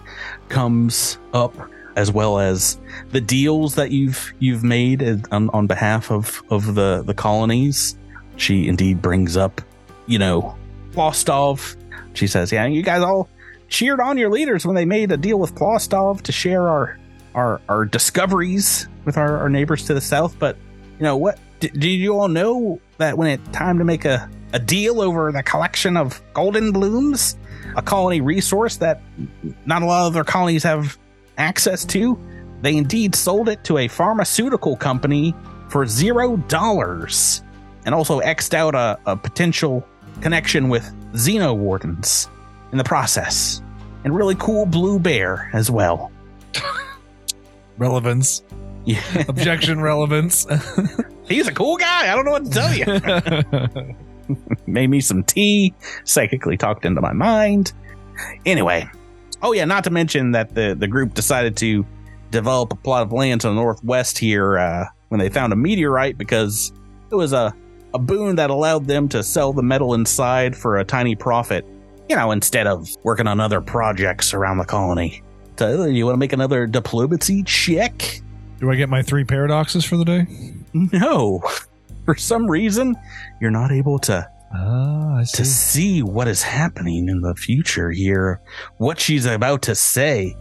comes up, as well as the deals that you've you've made on, on behalf of, of the, the colonies. She, indeed, brings up, you know, Plostov. She says, yeah, you guys all cheered on your leaders when they made a deal with Plostov to share our our, our discoveries with our, our neighbors to the south. But, you know, what do, do you all know that when it's time to make a, a deal over the collection of golden blooms, a colony resource that not a lot of other colonies have access to, they indeed sold it to a pharmaceutical company for zero dollars and also X'd out a, a potential connection with Xena Wardens in the process. And really cool blue bear as well. Relevance. Yeah. Objection relevance. He's a cool guy. I don't know what to tell you. Made me some tea, psychically talked into my mind. Anyway. Oh, yeah, not to mention that the, the group decided to develop a plot of land to the northwest here uh, when they found a meteorite because it was a, a boon that allowed them to sell the metal inside for a tiny profit, you know, instead of working on other projects around the colony. So you want to make another diplomacy check? Do I get my three paradoxes for the day? No. For some reason, you're not able to ah, I see. to see what is happening in the future here, what she's about to say.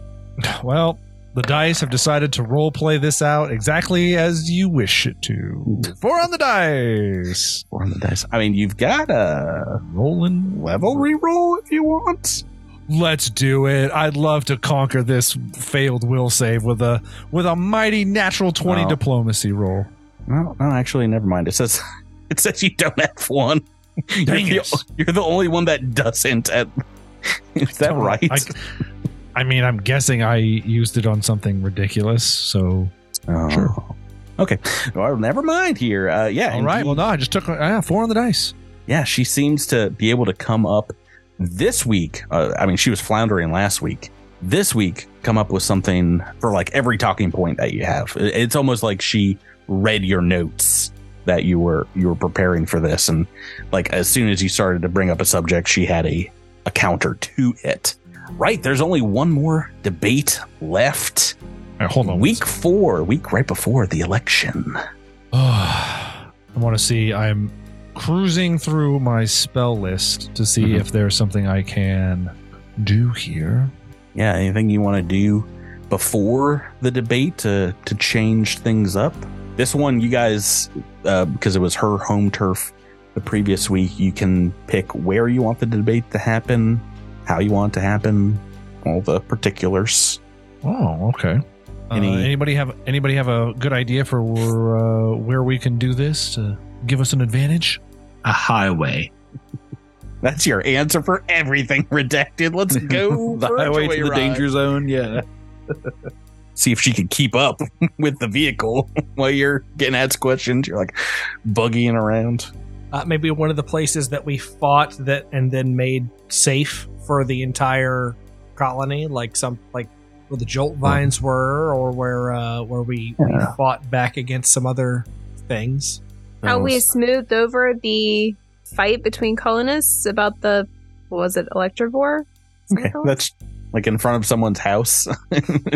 Well, the dice have decided to role play this out exactly as you wish it to. Four on the dice. Four on the dice. I mean, you've got a rolling levelry roll if you want. Let's do it. I'd love to conquer this failed will save with a with a mighty natural twenty oh. diplomacy roll. No, no, actually, never mind. It says it says you don't have one. Dang you're, it. The, you're the only one that doesn't. At, is that right? I, I mean, I'm guessing I used it on something ridiculous, so oh. sure. Okay. Well, never mind here. Uh, yeah. All right. Indeed. Well, no, I just took uh, four on the dice. Yeah, she seems to be able to come up this week, uh, I mean, she was floundering last week. This week, come up with something for like every talking point that you have. It's almost like she read your notes that you were you were preparing for this, and like as soon as you started to bring up a subject, she had a, a counter to it. Right? There's only one more debate left. Right, hold on. Week four, week right before the election. I want to see. I'm. Cruising through my spell list to see mm-hmm. if there's something I can do here. Yeah, anything you want to do before the debate to to change things up? This one, you guys, uh, because it was her home turf the previous week, you can pick where you want the debate to happen, how you want it to happen, all the particulars. Oh, okay. Any, uh, anybody have anybody have a good idea for uh, where we can do this to give us an advantage? A highway. That's your answer for everything, Redacted. Let's go. The highway to the ride. Danger zone. Yeah. See if she can keep up with the vehicle while you're getting asked questions. You're like buggying around. Uh, maybe one of the places that we fought that and then made safe for the entire colony, like some like where the Jolt Vines mm-hmm. were, or where uh, where we, yeah. we fought back against some other things. How we smoothed over the fight between colonists about the, what was it, Electivore? Okay, that's like in front of someone's house,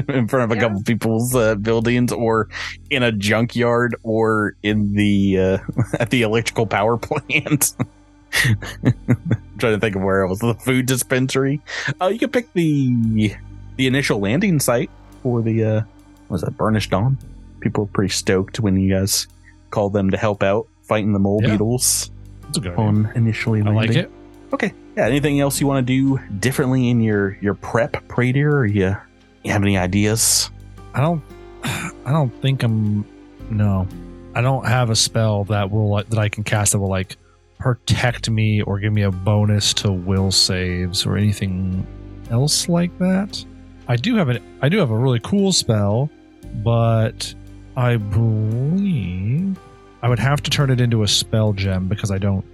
in front of a yeah. couple people's uh, buildings, or in a junkyard, or in the uh, at the electrical power plant. trying to think of where it was. The food dispensary. Oh, uh, you could pick the the initial landing site for the uh, what was that, Burnished Dawn? People were pretty stoked when you guys called them to help out fighting the mole yeah. beetles. That's a good on idea. Initially landing. I like it. Okay. Yeah. Anything else you want to do differently in your your prep, Praetier? Or you you have any ideas? I don't. I don't think I'm. No, I don't have a spell that will that I can cast that will like protect me or give me a bonus to will saves or anything else like that. I do have an I do have a really cool spell, but I believe I would have to turn it into a spell gem because I don't.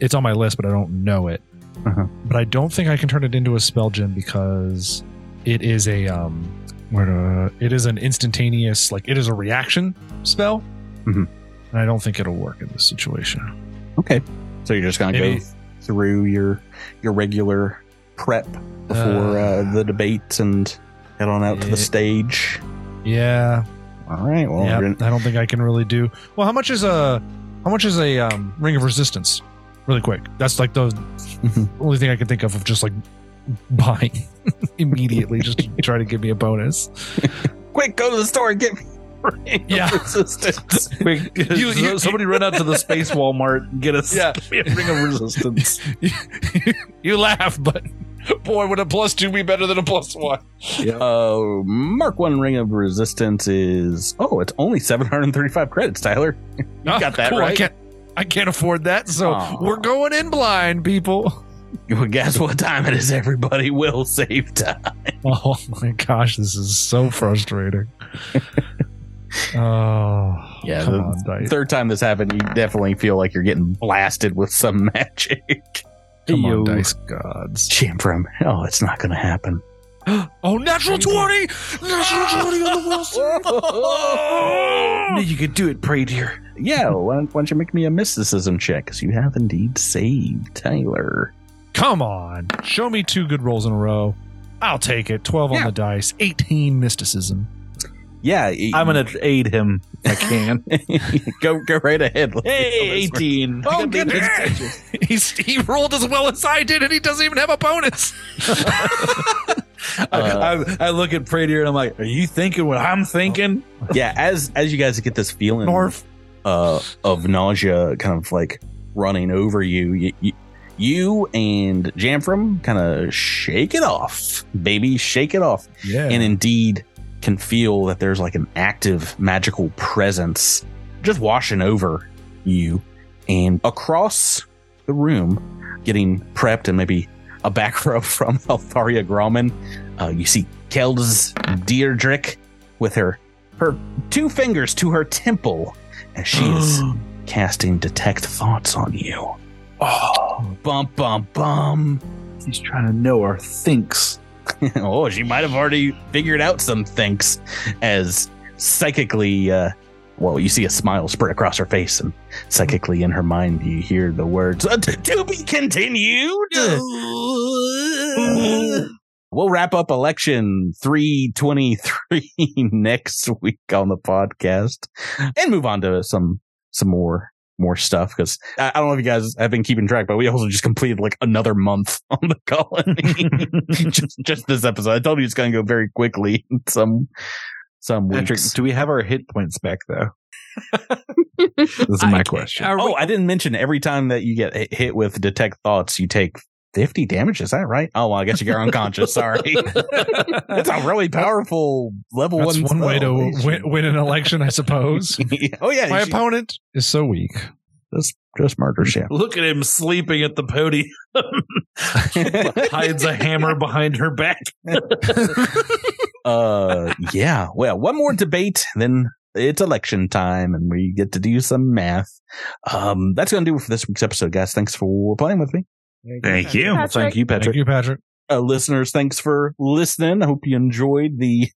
It's on my list, but I don't know it. Uh-huh. But I don't think I can turn it into a spell gem because it is a um. Where, uh, it is an instantaneous, like it is a reaction spell, mm-hmm. and I don't think it'll work in this situation. Okay, so you're just gonna Maybe. go through your your regular prep before uh, uh, the debate and head on out it, to the stage. Yeah. All right. Well, yeah, gonna... I don't think I can really do. Well, how much is a how much is a um, ring of resistance? Really quick. That's like the only thing I can think of of just like. Buying immediately just to try to give me a bonus. Quick, go to the store and get me yeah. resistance. Quick, you, you, somebody run out to the space Walmart and get us yeah. a ring of resistance. you, you, you laugh, but boy, would a plus two be better than a plus one? Yep. Uh, mark one ring of resistance is oh, it's only seven hundred and thirty-five credits. Tyler, you oh, got that cool. right. I can't, I can't afford that, so Aww. We're going in blind, people. Well, guess what time it is, everybody? Will save time. Oh my gosh, this is so frustrating. oh, yeah. Come the on, Dice. Third time this happened, you definitely feel like you're getting blasted with some magic. Come Yo. on, Dice Gods. Jamfram. Oh, it's not going to happen. Oh, natural twenty! Natural twenty on the will save. No, you could do it, Praetier. Yeah, why don't, why don't you make me a mysticism check? Because you have indeed saved Tyler. Come on. Show me two good rolls in a row. I'll take it. twelve yeah. on the dice. eighteen mysticism. Yeah. It, I'm going to aid him if I can. go go right ahead. Hey, eighteen. Oh, goodness. He's, he rolled as well as I did, and he doesn't even have a bonus. I, uh, I, I look at Praetier, and I'm like, are you thinking what I'm thinking? Yeah, as, as you guys get this feeling uh, of nausea kind of like running over you, you, you You and Jamfram kind of shake it off, baby, shake it off. Yeah. And indeed can feel that there's like an active magical presence just washing over you. And across the room, getting prepped and maybe a back row from Haltharia Grauman, uh, you see Kells Deirdrick with her, her two fingers to her temple as she is casting Detect Thoughts on you. Oh, bum, bum, bum. She's trying to know our thinks. oh, she might have already figured out some thinks as psychically, uh, well, you see a smile spread across her face and psychically in her mind you hear the words, uh, t- to be continued. Uh, we'll wrap up election three twenty-three next week on the podcast and move on to some some more. more stuff because I don't know if you guys have been keeping track, but we also just completed like another month on the colony. just just this episode. I told you it's going to go very quickly in some, some weeks. Patrick, do we have our hit points back though? this is I, my question. We- oh, I didn't mention every time that you get hit with Detect Thoughts, you take fifty damage. Is that right? Oh, well, I guess you got unconscious. Sorry. That's a really powerful level That's one. That's one way to win, win an election, I suppose. oh, yeah. My she, opponent is so weak. Just, just murder shit. Look at him sleeping at the podium. Hides a hammer behind her back. uh, yeah. Well, one more debate, then it's election time, and we get to do some math. Um, that's going to do it for this week's episode, guys. Thanks for playing with me. Thank you. Well, thank you, Patrick. Thank you, Patrick. Uh, listeners, thanks for listening. I hope you enjoyed the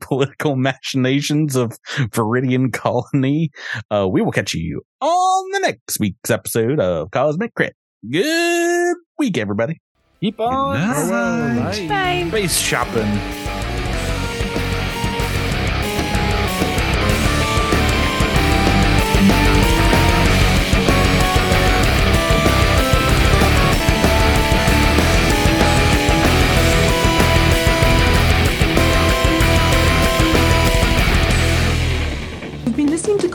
political machinations of Viridian Colony. Uh, we will catch you on the next week's episode of Cosmic Crit. Good week, everybody. Keep on. Bye. Bye. Space shopping.